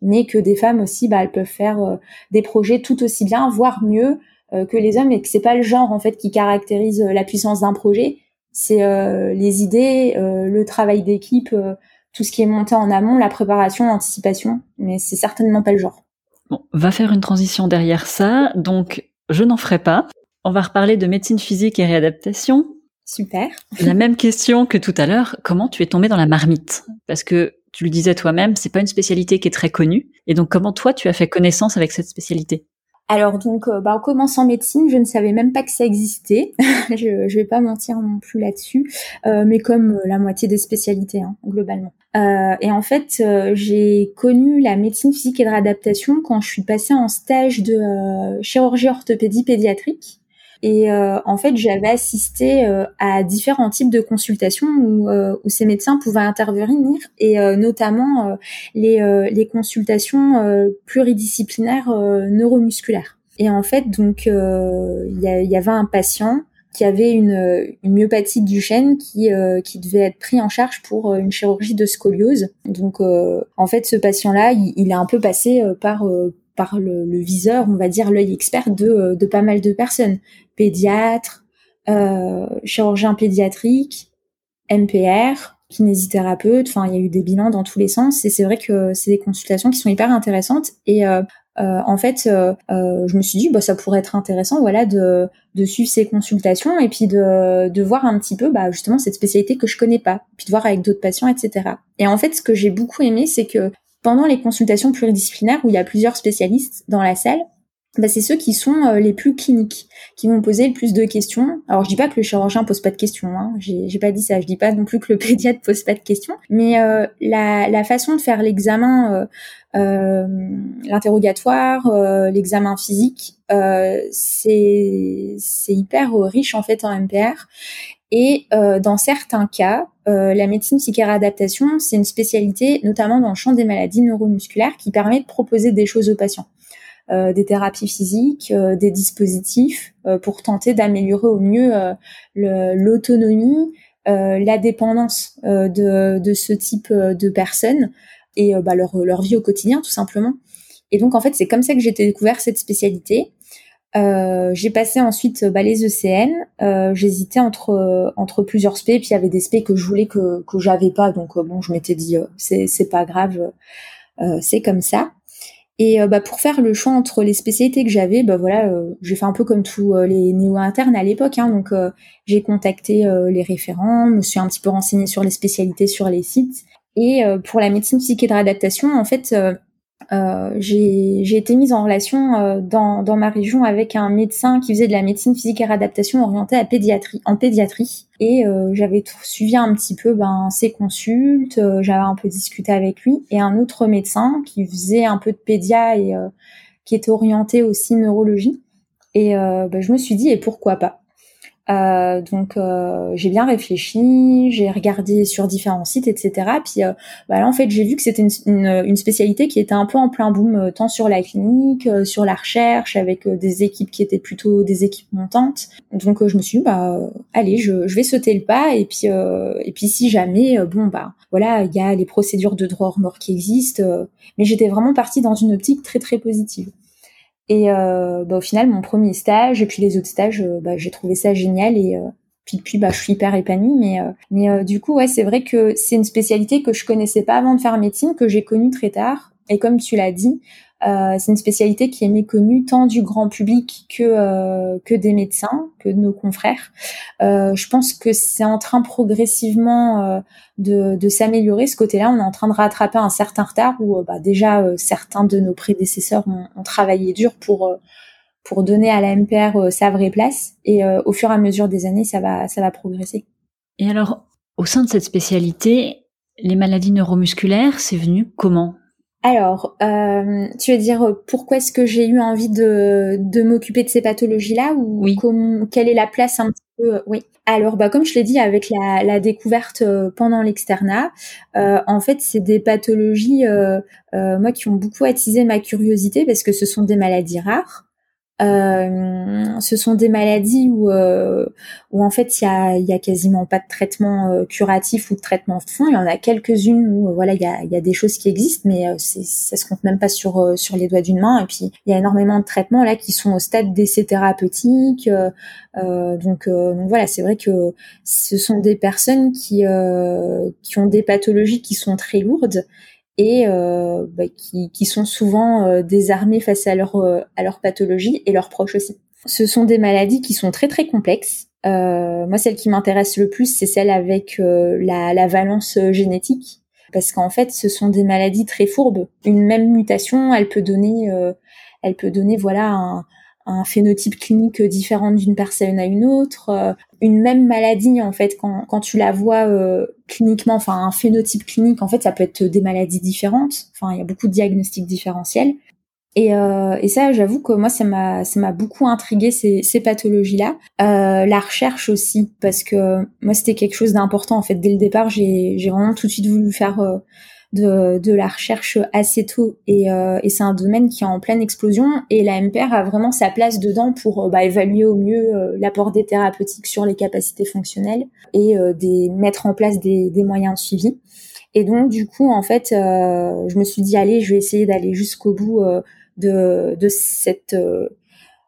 Mais que des femmes aussi, bah, elles peuvent faire euh, des projets tout aussi bien, voire mieux euh, que les hommes, et que c'est pas le genre en fait qui caractérise euh, la puissance d'un projet, c'est euh, les idées, euh, le travail d'équipe, euh, tout ce qui est monté en amont, la préparation, l'anticipation. Mais c'est certainement pas le genre. Bon, va faire une transition derrière ça, donc je n'en ferai pas. On va reparler de médecine physique et réadaptation. Super. La même question que tout à l'heure, comment tu es tombée dans la marmite ? Parce que tu le disais toi-même, c'est pas une spécialité qui est très connue. Et donc, comment toi, tu as fait connaissance avec cette spécialité ? Alors, donc, euh, bah, en commençant médecine, je ne savais même pas que ça existait. je, je vais pas mentir non plus là-dessus, euh, mais comme euh, la moitié des spécialités, hein, globalement. Euh, et en fait, euh, j'ai connu la médecine physique et de réadaptation quand je suis passée en stage de euh, chirurgie orthopédie pédiatrique. Et euh, en fait, j'avais assisté euh, à différents types de consultations où, euh, où ces médecins pouvaient intervenir, et euh, notamment euh, les, euh, les consultations euh, pluridisciplinaires euh, neuromusculaires. Et en fait, donc, il euh, y, y avait un patient qui avait une, une myopathie du chêne qui, euh, qui devait être pris en charge pour une chirurgie de scoliose. Donc, euh, en fait, ce patient-là, il, il a un peu passé par... Euh, par le, le viseur, on va dire l'œil expert de, de pas mal de personnes. Pédiatres, euh, chirurgiens pédiatriques, M P R, kinésithérapeutes, enfin il y a eu des bilans dans tous les sens, et c'est vrai que c'est des consultations qui sont hyper intéressantes, et euh, euh, en fait euh, euh, je me suis dit bah, ça pourrait être intéressant voilà, de, de suivre ces consultations, et puis de, de voir un petit peu bah, justement cette spécialité que je connais pas, puis de voir avec d'autres patients, et cetera. Et en fait ce que j'ai beaucoup aimé, c'est que pendant les consultations pluridisciplinaires où il y a plusieurs spécialistes dans la salle, bah c'est ceux qui sont euh, les plus cliniques, qui vont poser le plus de questions. Alors je dis pas que le chirurgien pose pas de questions, hein, j'ai, j'ai pas dit ça, je dis pas non plus que le pédiatre pose pas de questions, mais euh, la, la façon de faire l'examen, euh, euh, l'interrogatoire, euh, l'examen physique, euh, c'est, c'est hyper riche en fait en M P R. Et euh, dans certains cas, euh, la médecine psychiatrique adaptation, c'est une spécialité, notamment dans le champ des maladies neuromusculaires, qui permet de proposer des choses aux patients, euh, des thérapies physiques, euh, des dispositifs euh, pour tenter d'améliorer au mieux euh, le, l'autonomie, euh, la dépendance euh, de, de ce type euh, de personnes et euh, bah, leur, leur vie au quotidien, tout simplement. Et donc, en fait, c'est comme ça que j'ai découvert cette spécialité. Euh, j'ai passé ensuite bah, les E C N, euh, j'hésitais entre euh, entre plusieurs spé, puis il y avait des spé que je voulais que que j'avais pas, donc euh, bon je m'étais dit euh, c'est c'est pas grave, euh, c'est comme ça. Et euh, bah pour faire le choix entre les spécialités que j'avais, bah voilà, euh, j'ai fait un peu comme tous euh, les néo-internes à l'époque, hein, donc euh, j'ai contacté euh, les référents, me suis un petit peu renseignée sur les spécialités sur les sites, et euh, pour la médecine psychiatrique d'adaptation, en fait euh, Euh, j'ai, j'ai été mise en relation euh, dans, dans ma région avec un médecin qui faisait de la médecine physique et réadaptation orientée à pédiatrie, en pédiatrie, et euh, j'avais tout, suivi un petit peu ben, ses consultes, euh, j'avais un peu discuté avec lui, et un autre médecin qui faisait un peu de pédia et euh, qui était orienté aussi neurologie, et euh, ben, je me suis dit et pourquoi pas. Euh, donc euh, j'ai bien réfléchi, j'ai regardé sur différents sites, et cetera. Puis euh, bah là en fait j'ai vu que c'était une, une, une spécialité qui était un peu en plein boom, euh, tant sur la clinique, euh, sur la recherche, avec euh, des équipes qui étaient plutôt des équipes montantes. Donc euh, je me suis dit bah euh, allez je, je vais sauter le pas, et puis euh, et puis si jamais euh, bon bah voilà il y a les procédures de droit au mort qui existent, euh, mais j'étais vraiment partie dans une optique très très positive. Et euh, bah, au final, mon premier stage et puis les autres stages, euh, bah, j'ai trouvé ça génial, et euh, puis depuis, bah, je suis hyper épanouie. Mais euh, mais euh, du coup, ouais, c'est vrai que c'est une spécialité que je connaissais pas avant de faire médecine, que j'ai connue très tard. Et comme tu l'as dit, euh, c'est une spécialité qui est méconnue tant du grand public que euh, que des médecins, que de nos confrères. Euh, je pense que c'est en train progressivement euh, de, de s'améliorer. Ce côté-là, on est en train de rattraper un certain retard où euh, bah, déjà euh, certains de nos prédécesseurs ont, ont travaillé dur pour euh, pour donner à la M P R euh, sa vraie place. Et euh, au fur et à mesure des années, ça va ça va progresser. Et alors, au sein de cette spécialité, les maladies neuromusculaires, c'est venu comment ? Alors, euh, tu veux dire pourquoi est-ce que j'ai eu envie de, de m'occuper de ces pathologies-là, ou oui. com- quelle est la place un petit peu? Oui. Alors, bah comme je l'ai dit, avec la, la découverte pendant l'externat, euh, en fait, c'est des pathologies euh, euh, moi qui ont beaucoup attisé ma curiosité, parce que ce sont des maladies rares. Euh, ce sont des maladies où, euh, où en fait il y a, y a quasiment pas de traitement euh, curatif ou de traitement de fond. Il y en a quelques-unes où euh, voilà il y a, y a des choses qui existent, mais euh, c'est, ça se compte même pas sur euh, sur les doigts d'une main. Et puis il y a énormément de traitements là qui sont au stade d'essais thérapeutiques. Euh, euh, donc, euh, donc voilà, c'est vrai que ce sont des personnes qui euh, qui ont des pathologies qui sont très lourdes, et euh, bah, qui, qui sont souvent euh, désarmés face à leur, euh, à leur pathologie, et leurs proches aussi. Ce sont des maladies qui sont très très complexes. Euh, moi, celle qui m'intéresse le plus, c'est celle avec euh, la, la valence génétique, parce qu'en fait, ce sont des maladies très fourbes. Une même mutation, elle peut donner, euh, elle peut donner voilà, un, un phénotype clinique différent d'une personne à une autre. Euh, une même maladie, en fait, quand, quand tu la vois euh, cliniquement, enfin un phénotype clinique, en fait, ça peut être des maladies différentes. Enfin, il y a beaucoup de diagnostics différentiels. Et, euh, et ça, j'avoue que moi, ça m'a, ça m'a beaucoup intriguée, ces, ces pathologies-là. Euh, la recherche aussi, parce que moi, c'était quelque chose d'important. En fait, dès le départ, j'ai, j'ai vraiment tout de suite voulu faire... Euh, de, de la recherche assez tôt, et, euh, et c'est un domaine qui est en pleine explosion, et la M P R a vraiment sa place dedans pour bah, évaluer au mieux euh, l'apport des thérapeutiques sur les capacités fonctionnelles et euh, des, mettre en place des, des moyens de suivi. Et donc du coup en fait euh, je me suis dit allez, je vais essayer d'aller jusqu'au bout euh, de, de cette euh,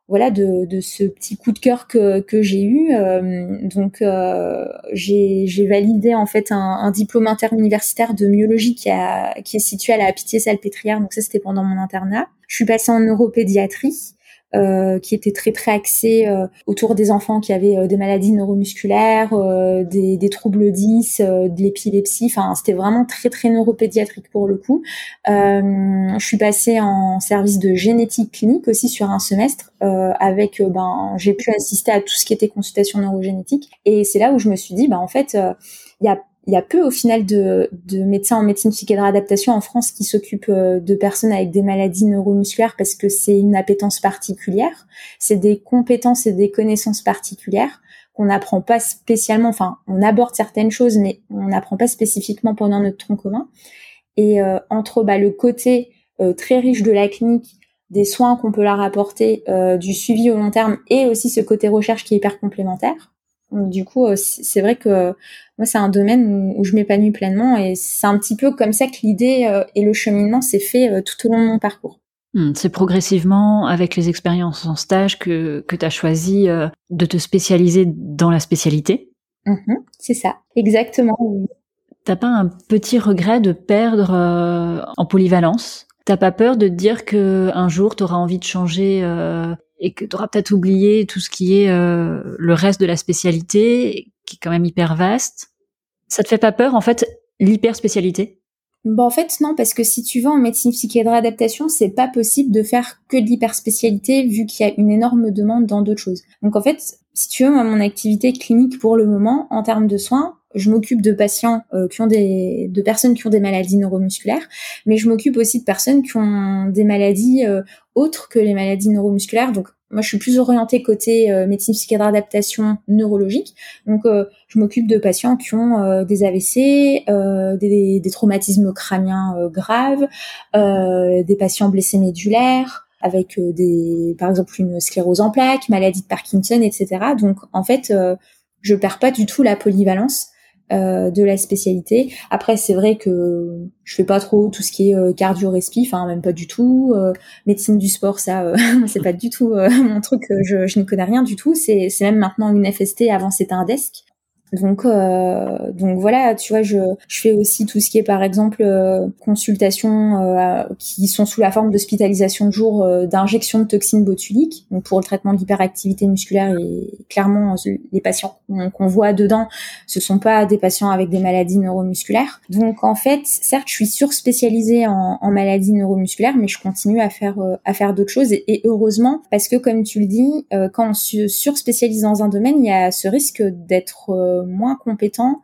voilà de, de ce petit coup de cœur que, que j'ai eu. Euh, donc euh, j'ai, j'ai validé en fait un, un diplôme interuniversitaire de myologie qui, a, qui est situé à la Pitié-Salpêtrière, donc ça c'était pendant mon internat. Je suis passée en neuropédiatrie, Euh, qui était très très axé euh, autour des enfants qui avaient euh, des maladies neuromusculaires, euh, des, des troubles dys, euh, de l'épilepsie. Enfin, c'était vraiment très très neuropédiatrique pour le coup. Euh, je suis passée en service de génétique clinique aussi sur un semestre. Euh, avec, ben, j'ai pu assister à tout ce qui était consultation neurogénétique. Et c'est là où je me suis dit, ben en fait, il euh, y a Il y a peu, au final, de, de médecins en médecine psychique et de réadaptation en France qui s'occupent de personnes avec des maladies neuromusculaires, parce que c'est une appétence particulière, c'est des compétences et des connaissances particulières qu'on n'apprend pas spécialement. Enfin, on aborde certaines choses, mais on n'apprend pas spécifiquement pendant notre tronc commun. Et euh, entre bah, le côté euh, très riche de la clinique, des soins qu'on peut leur apporter, euh, du suivi au long terme, et aussi ce côté recherche qui est hyper complémentaire. Du coup, c'est vrai que moi, c'est un domaine où je m'épanouis pleinement, et c'est un petit peu comme ça que l'idée et le cheminement s'est fait tout au long de mon parcours. C'est progressivement, avec les expériences en stage, que, que tu as choisi de te spécialiser dans la spécialité. Mmh, c'est ça, exactement. T'as pas un petit regret de perdre euh, en polyvalence? T'as pas peur de te dire qu'un jour, t'auras envie de changer euh... et que tu auras peut-être oublié tout ce qui est euh, le reste de la spécialité, qui est quand même hyper vaste? Ça te fait pas peur, en fait, l'hyper-spécialité? Bon, en fait, non, parce que si tu vas en médecine psychiatrie de réadaptation, c'est pas possible de faire que de l'hyperspécialité, vu qu'il y a une énorme demande dans d'autres choses. Donc, en fait, si tu veux, moi, mon activité clinique pour le moment, en termes de soins, je m'occupe de patients euh, qui ont des, de personnes qui ont des maladies neuromusculaires, mais je m'occupe aussi de personnes qui ont des maladies euh, autres que les maladies neuromusculaires. Donc, moi, je suis plus orientée côté euh, médecine psychiatrie adaptation neurologique. Donc, euh, je m'occupe de patients qui ont euh, des A V C, euh, des, des traumatismes crâniens euh, graves, euh, des patients blessés médulaires, avec euh, des, par exemple, une sclérose en plaques, maladie de Parkinson, et cetera. Donc, en fait, euh, je perds pas du tout la polyvalence Euh, de la spécialité. Après, c'est vrai que je fais pas trop tout ce qui est euh, cardio-respi, enfin même pas du tout. Euh, médecine du sport, ça, euh, c'est pas du tout euh, mon truc. Euh, je, je n'y connais rien du tout. C'est, c'est même maintenant une F S T. Avant, c'était un desk. Donc, euh, donc voilà. Tu vois, je, je fais aussi tout ce qui est, par exemple, euh, consultations euh, qui sont sous la forme d'hospitalisation de jour, euh, d'injection de toxines botuliques. Donc, pour le traitement de l'hyperactivité musculaire, et clairement, les patients qu'on, qu'on voit dedans, ce sont pas des patients avec des maladies neuromusculaires. Donc, en fait, certes, je suis surspécialisée en, en maladies neuromusculaires, mais je continue à faire euh, à faire d'autres choses, et, et heureusement, parce que comme tu le dis, euh, quand on se surspécialise dans un domaine, il y a ce risque d'être euh, moins compétent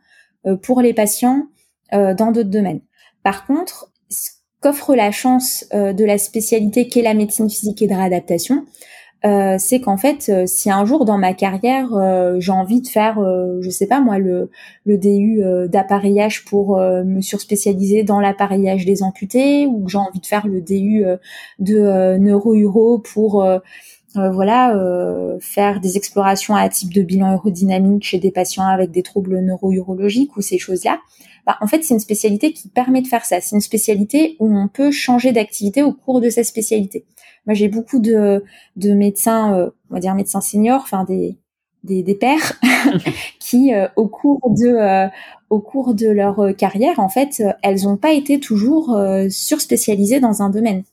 pour les patients dans d'autres domaines. Par contre, ce qu'offre la chance de la spécialité qu'est la médecine physique et de réadaptation, c'est qu'en fait, si un jour dans ma carrière, j'ai envie de faire, je sais pas moi, le, le D U d'appareillage pour me surspécialiser dans l'appareillage des amputés, ou que j'ai envie de faire le D U de neuro-uro pour... Euh, voilà, euh, faire des explorations à type de bilan aérodynamique chez des patients avec des troubles neuro-urologiques ou ces choses-là, bah, en fait, c'est une spécialité qui permet de faire ça. C'est une spécialité où on peut changer d'activité au cours de sa spécialité. Moi, j'ai beaucoup de, de médecins, euh, on va dire médecins seniors, enfin des, des, des pairs, qui, euh, au cours de... Euh, au cours de leur carrière, en fait, elles n'ont pas été toujours euh, surspécialisées dans un domaine.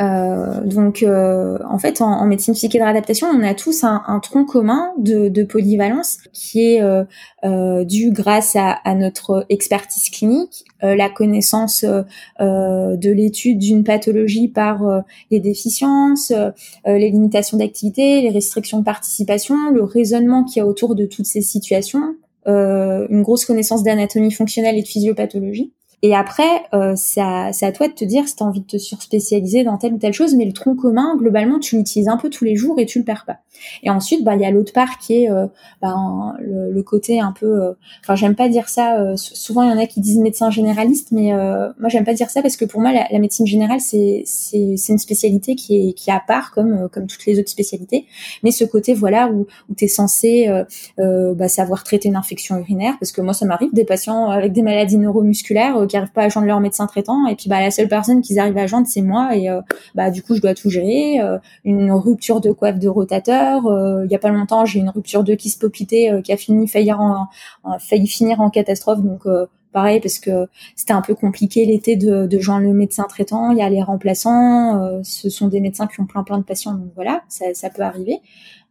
Euh, donc, euh, en fait, en, en médecine physique et de réadaptation, on a tous un, un tronc commun de, de polyvalence qui est euh, euh, dû grâce à, à notre expertise clinique, euh, la connaissance euh, de l'étude d'une pathologie par euh, les déficiences, euh, les limitations d'activité, les restrictions de participation, le raisonnement qu'il y a autour de toutes ces situations, euh, une grosse connaissance d'anatomie fonctionnelle et de physiopathologie. Et après, euh, c'est à, c'est à toi de te dire si tu as envie de te surspécialiser dans telle ou telle chose, mais le tronc commun, globalement, tu l'utilises un peu tous les jours et tu le perds pas. Et ensuite, bah il y a l'autre part qui est euh, bah, le, le côté un peu... Enfin, euh, j'aime pas dire ça. Euh, souvent, il y en a qui disent médecin généraliste, mais euh, moi, j'aime pas dire ça parce que pour moi, la, la médecine générale, c'est, c'est, c'est une spécialité qui est, qui est à part, comme, euh, comme toutes les autres spécialités. Mais ce côté, voilà, où, où tu es censé euh, euh, bah, savoir traiter une infection urinaire, parce que moi, ça m'arrive, des patients avec des maladies neuromusculaires... Euh, qui n'arrivent pas à joindre leur médecin traitant, et puis bah la seule personne qu'ils arrivent à joindre c'est moi, et euh, bah du coup je dois tout gérer, euh, une rupture de coiffe de rotateur, euh, il y a pas longtemps j'ai une rupture de kyste popité euh, qui a fini faillir en, en failli finir en catastrophe, donc euh, pareil parce que c'était un peu compliqué l'été de, de joindre le médecin traitant, il y a les remplaçants, euh, ce sont des médecins qui ont plein plein de patients, donc voilà, ça, ça peut arriver,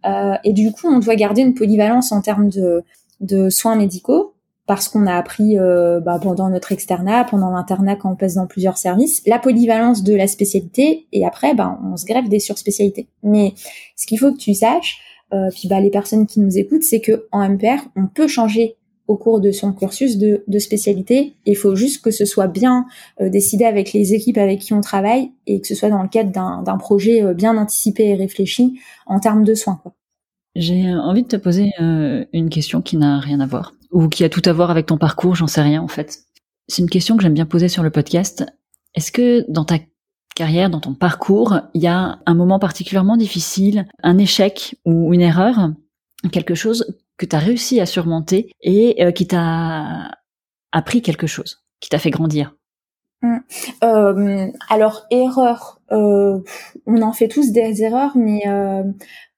euh, et du coup on doit garder une polyvalence en termes de, de soins médicaux, parce qu'on a appris euh, bah, pendant notre externat, pendant l'internat, quand on passe dans plusieurs services, la polyvalence de la spécialité, et après, bah, on se greffe des surspécialités. Mais ce qu'il faut que tu saches, euh, puis bah, les personnes qui nous écoutent, c'est que en M P R, on peut changer au cours de son cursus de, de spécialité, il faut juste que ce soit bien euh, décidé avec les équipes avec qui on travaille, et que ce soit dans le cadre d'un, d'un projet euh, bien anticipé et réfléchi en termes de soins, quoi. J'ai envie de te poser euh, une question qui n'a rien à voir, ou qui a tout à voir avec ton parcours, j'en sais rien en fait. C'est une question que j'aime bien poser sur le podcast. Est-ce que dans ta carrière, dans ton parcours, il y a un moment particulièrement difficile, un échec ou une erreur, quelque chose que tu as réussi à surmonter et euh, qui t'a appris quelque chose, qui t'a fait grandir? Mmh. Euh, alors, erreur, euh, on en fait tous des erreurs, mais... Euh...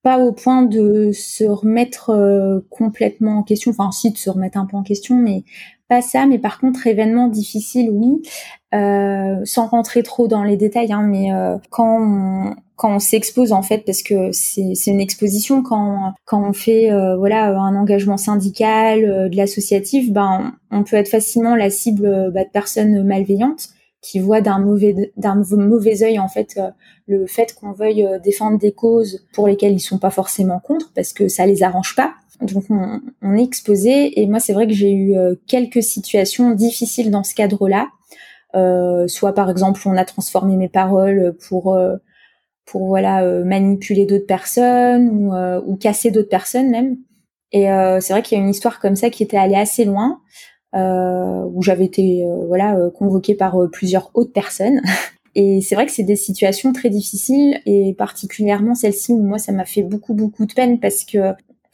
pas au point de se remettre euh, complètement en question, enfin si, de se remettre un peu en question, mais pas ça, mais par contre, événement difficile, oui, euh, sans rentrer trop dans les détails, hein, mais euh, quand on, quand on s'expose, en fait, parce que c'est, c'est une exposition, quand, quand on fait euh, voilà un engagement syndical, euh, de l'associatif, ben, on peut être facilement la cible ben, de personnes malveillantes, qui voit d'un mauvais d'un mauvais œil en fait euh, le fait qu'on veuille euh, défendre des causes pour lesquelles ils sont pas forcément contre parce que ça les arrange pas. Donc on, on est exposé, et moi c'est vrai que j'ai eu euh, quelques situations difficiles dans ce cadre-là. Euh, soit par exemple on a transformé mes paroles pour euh, pour voilà euh, manipuler d'autres personnes ou euh, ou casser d'autres personnes même. Et euh, c'est vrai qu'il y a une histoire comme ça qui était allée assez loin. Euh, où j'avais été euh, voilà euh, convoquée par euh, plusieurs autres personnes, et c'est vrai que c'est des situations très difficiles, et particulièrement celle-ci où moi ça m'a fait beaucoup beaucoup de peine parce que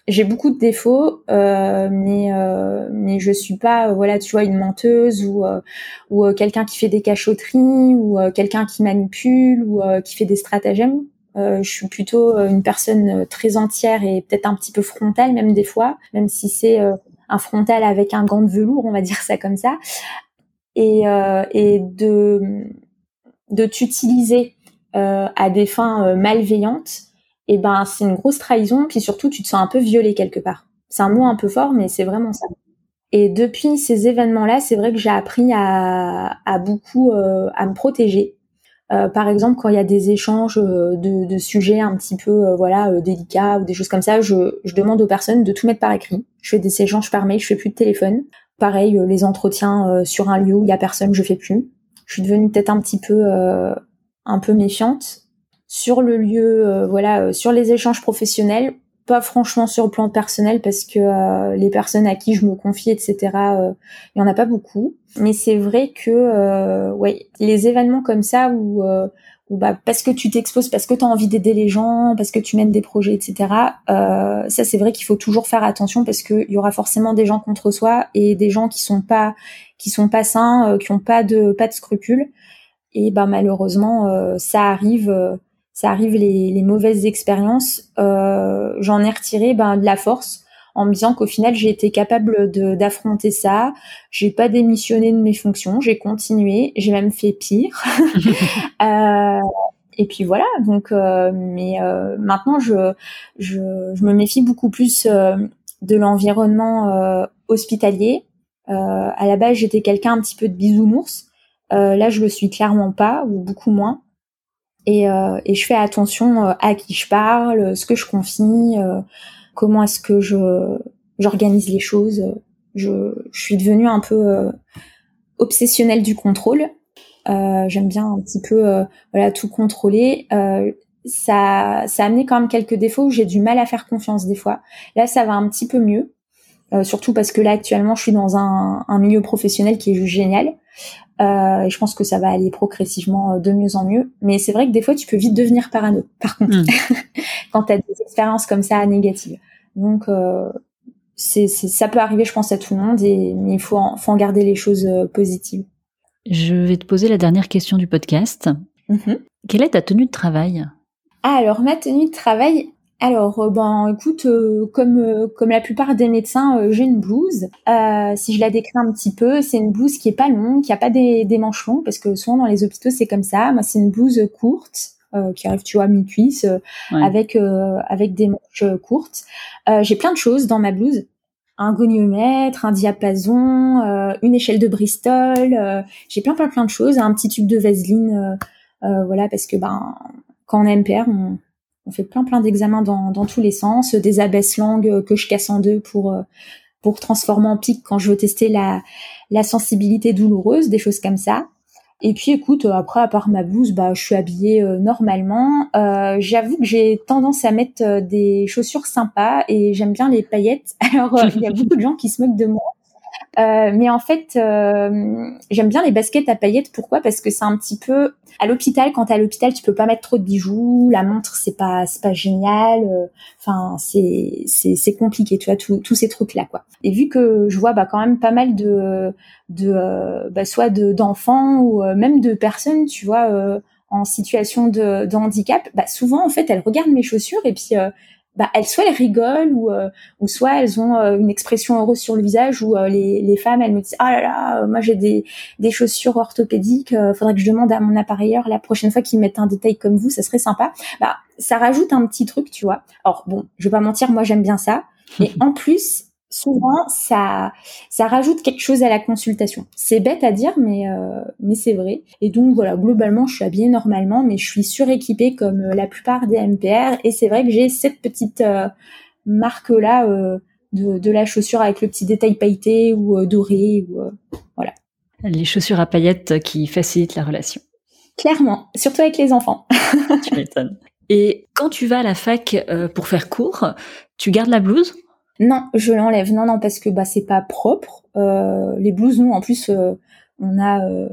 j'ai beaucoup de défauts, euh, mais euh, mais je suis pas euh, voilà tu vois une menteuse ou euh, ou euh, quelqu'un qui fait des cachotteries ou euh, quelqu'un qui manipule ou euh, qui fait des stratagèmes. Euh, je suis plutôt euh, une personne très entière et peut-être un petit peu frontale même des fois, même si c'est euh, un frontal avec un gant de velours, on va dire ça comme ça, et, euh, et de, de t'utiliser euh, à des fins euh, malveillantes, et ben c'est une grosse trahison, puis surtout tu te sens un peu violée quelque part. C'est un mot un peu fort, mais c'est vraiment ça. Et depuis ces événements-là, c'est vrai que j'ai appris à, à beaucoup euh, à me protéger. Euh, par exemple, quand il y a des échanges euh, de, de sujets un petit peu euh, voilà euh, délicats ou des choses comme ça, je, je demande aux personnes de tout mettre par écrit. Je fais des échanges par mail, je fais plus de téléphone. Pareil, euh, les entretiens euh, sur un lieu où il y a personne, je fais plus. Je suis devenue peut-être un petit peu euh, un peu méfiante sur le lieu, euh, voilà, euh, sur les échanges professionnels. Pas franchement sur le plan personnel parce que euh, les personnes à qui je me confie, et cetera, euh, il y en a pas beaucoup. Mais c'est vrai que euh, ouais, les événements comme ça où, euh, où bah parce que tu t'exposes, parce que t'as envie d'aider les gens, parce que tu mènes des projets, et cetera. Euh, ça c'est vrai qu'il faut toujours faire attention parce que il y aura forcément des gens contre soi et des gens qui sont pas qui sont pas sains, euh, qui ont pas de pas de scrupules. Et bah malheureusement euh, ça arrive. Euh, Ça arrive les, les mauvaises expériences. Euh, j'en ai retiré ben, de la force en me disant qu'au final j'ai été capable de, d'affronter ça. J'ai pas démissionné de mes fonctions, j'ai continué, j'ai même fait pire. euh, et puis voilà. Donc, euh, mais euh, maintenant je, je je me méfie beaucoup plus euh, de l'environnement euh, hospitalier. Euh, à la base j'étais quelqu'un un petit peu de bisounours. Euh, là je le suis clairement pas, ou beaucoup moins. Et, euh, et je fais attention à qui je parle, ce que je confie, euh, comment est-ce que je j'organise les choses. Je, je suis devenue un peu euh, obsessionnelle du contrôle. Euh, j'aime bien un petit peu euh, voilà, tout contrôler. Euh, ça, ça a amené quand même quelques défauts où j'ai du mal à faire confiance des fois. Là, ça va un petit peu mieux, euh, surtout parce que là, actuellement, je suis dans un, un milieu professionnel qui est juste génial. Euh, et je pense que ça va aller progressivement de mieux en mieux. Mais c'est vrai que des fois, tu peux vite devenir parano, par contre, mmh. quand tu as des expériences comme ça négatives. Donc, euh, c'est, c'est, ça peut arriver, je pense, à tout le monde, et, mais il faut en, faut en garder les choses positives. Je vais te poser la dernière question du podcast. Mmh. Quelle est ta tenue de travail ? Ah, alors, ma tenue de travail... Alors, ben, écoute, euh, comme euh, comme la plupart des médecins, euh, j'ai une blouse. Euh, si je la décris un petit peu, c'est une blouse qui est pas longue, qui a pas des, des manches longues, parce que souvent dans les hôpitaux c'est comme ça. Moi, c'est une blouse courte euh, qui arrive, tu vois, mi-cuisse, euh, ouais. avec euh, avec des manches courtes. Euh, j'ai plein de choses dans ma blouse. Un goniomètre, un diapason, euh, une échelle de Bristol. Euh, j'ai plein plein plein de choses. Un petit tube de vaseline, euh, euh, voilà, parce que ben quand on est M P R, on On fait plein plein d'examens dans, dans tous les sens, des abaisse-langues que je casse en deux pour pour transformer en pic quand je veux tester la la sensibilité douloureuse, des choses comme ça. Et puis écoute, après à part ma blouse, bah je suis habillée euh, normalement. Euh, j'avoue que j'ai tendance à mettre des chaussures sympas et j'aime bien les paillettes. Alors euh, il y a beaucoup de gens qui se moquent de moi. Euh, mais en fait, euh, j'aime bien les baskets à paillettes. Pourquoi ? Parce que c'est un petit peu à l'hôpital. Quand t'es à l'hôpital, tu peux pas mettre trop de bijoux. La montre, c'est pas, c'est pas génial. Enfin, c'est, c'est, c'est compliqué. Tu vois, tous ces trucs-là, quoi. Et vu que je vois, bah, quand même pas mal de, de, bah, soit de d'enfants ou même de personnes, tu vois, euh, en situation de, de handicap, bah, souvent, en fait, elles regardent mes chaussures et puis. Euh, Bah, elles, soit elles rigolent ou, euh, ou soit elles ont euh, une expression heureuse sur le visage où euh, les, les femmes, elles me disent « Ah là là, euh, moi j'ai des, des chaussures orthopédiques, euh, faudrait que je demande à mon appareilleur la prochaine fois qu'ils mettent un détail comme vous, ça serait sympa. » Bah, ça rajoute un petit truc, tu vois. Alors bon, je vais pas mentir, moi j'aime bien ça. Et en plus, souvent, ça, ça rajoute quelque chose à la consultation. C'est bête à dire, mais, euh, mais c'est vrai. Et donc, voilà, globalement, je suis habillée normalement, mais je suis suréquipée comme la plupart des M P R. Et c'est vrai que j'ai cette petite euh, marque-là euh, de, de la chaussure avec le petit détail pailleté ou euh, doré. Ou, euh, voilà. Les chaussures à paillettes qui facilitent la relation. Clairement, surtout avec les enfants. Tu m'étonnes. Et quand tu vas à la fac euh, pour faire cours, tu gardes la blouse ? Non, je l'enlève. Non, non, parce que bah c'est pas propre. Euh, les blouses, nous, en plus, euh, on a euh,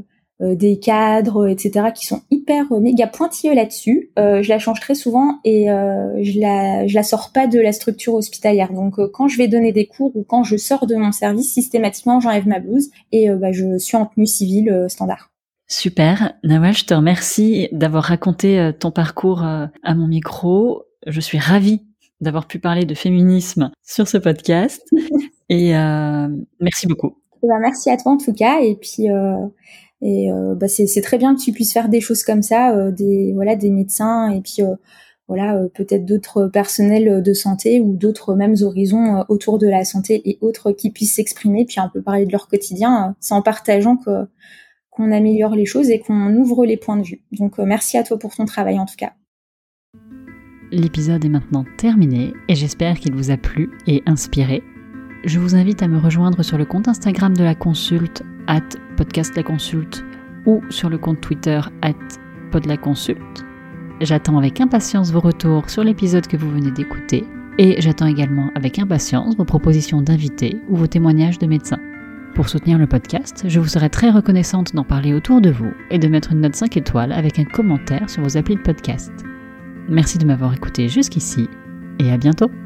des cadres, et cetera, qui sont hyper euh, méga pointilleux là-dessus. Euh, je la change très souvent et euh, je la je la sors pas de la structure hospitalière. Donc, euh, quand je vais donner des cours ou quand je sors de mon service, systématiquement, j'enlève ma blouse et euh, bah je suis en tenue civile euh, standard. Super, Nawale, je te remercie d'avoir raconté ton parcours à mon micro. Je suis ravie d'avoir pu parler de féminisme sur ce podcast. Et euh, merci beaucoup. Et ben merci à toi en tout cas. Et puis, euh, et euh, bah c'est, c'est très bien que tu puisses faire des choses comme ça, euh, des voilà, des médecins et puis euh, voilà, euh, peut-être d'autres personnels de santé ou d'autres mêmes horizons euh, autour de la santé et autres qui puissent s'exprimer, puis un peu parler de leur quotidien. Euh, c'est en partageant que qu'on améliore les choses et qu'on ouvre les points de vue. Donc, euh, merci à toi pour ton travail en tout cas. L'épisode est maintenant terminé et j'espère qu'il vous a plu et inspiré. Je vous invite à me rejoindre sur le compte Instagram de La Consulte arobase podcast la consulte ou sur le compte Twitter arobase pod la consulte. J'attends avec impatience vos retours sur l'épisode que vous venez d'écouter et j'attends également avec impatience vos propositions d'invités ou vos témoignages de médecins. Pour soutenir le podcast, je vous serai très reconnaissante d'en parler autour de vous et de mettre une note cinq étoiles avec un commentaire sur vos applis de podcast. Merci de m'avoir écouté jusqu'ici et à bientôt.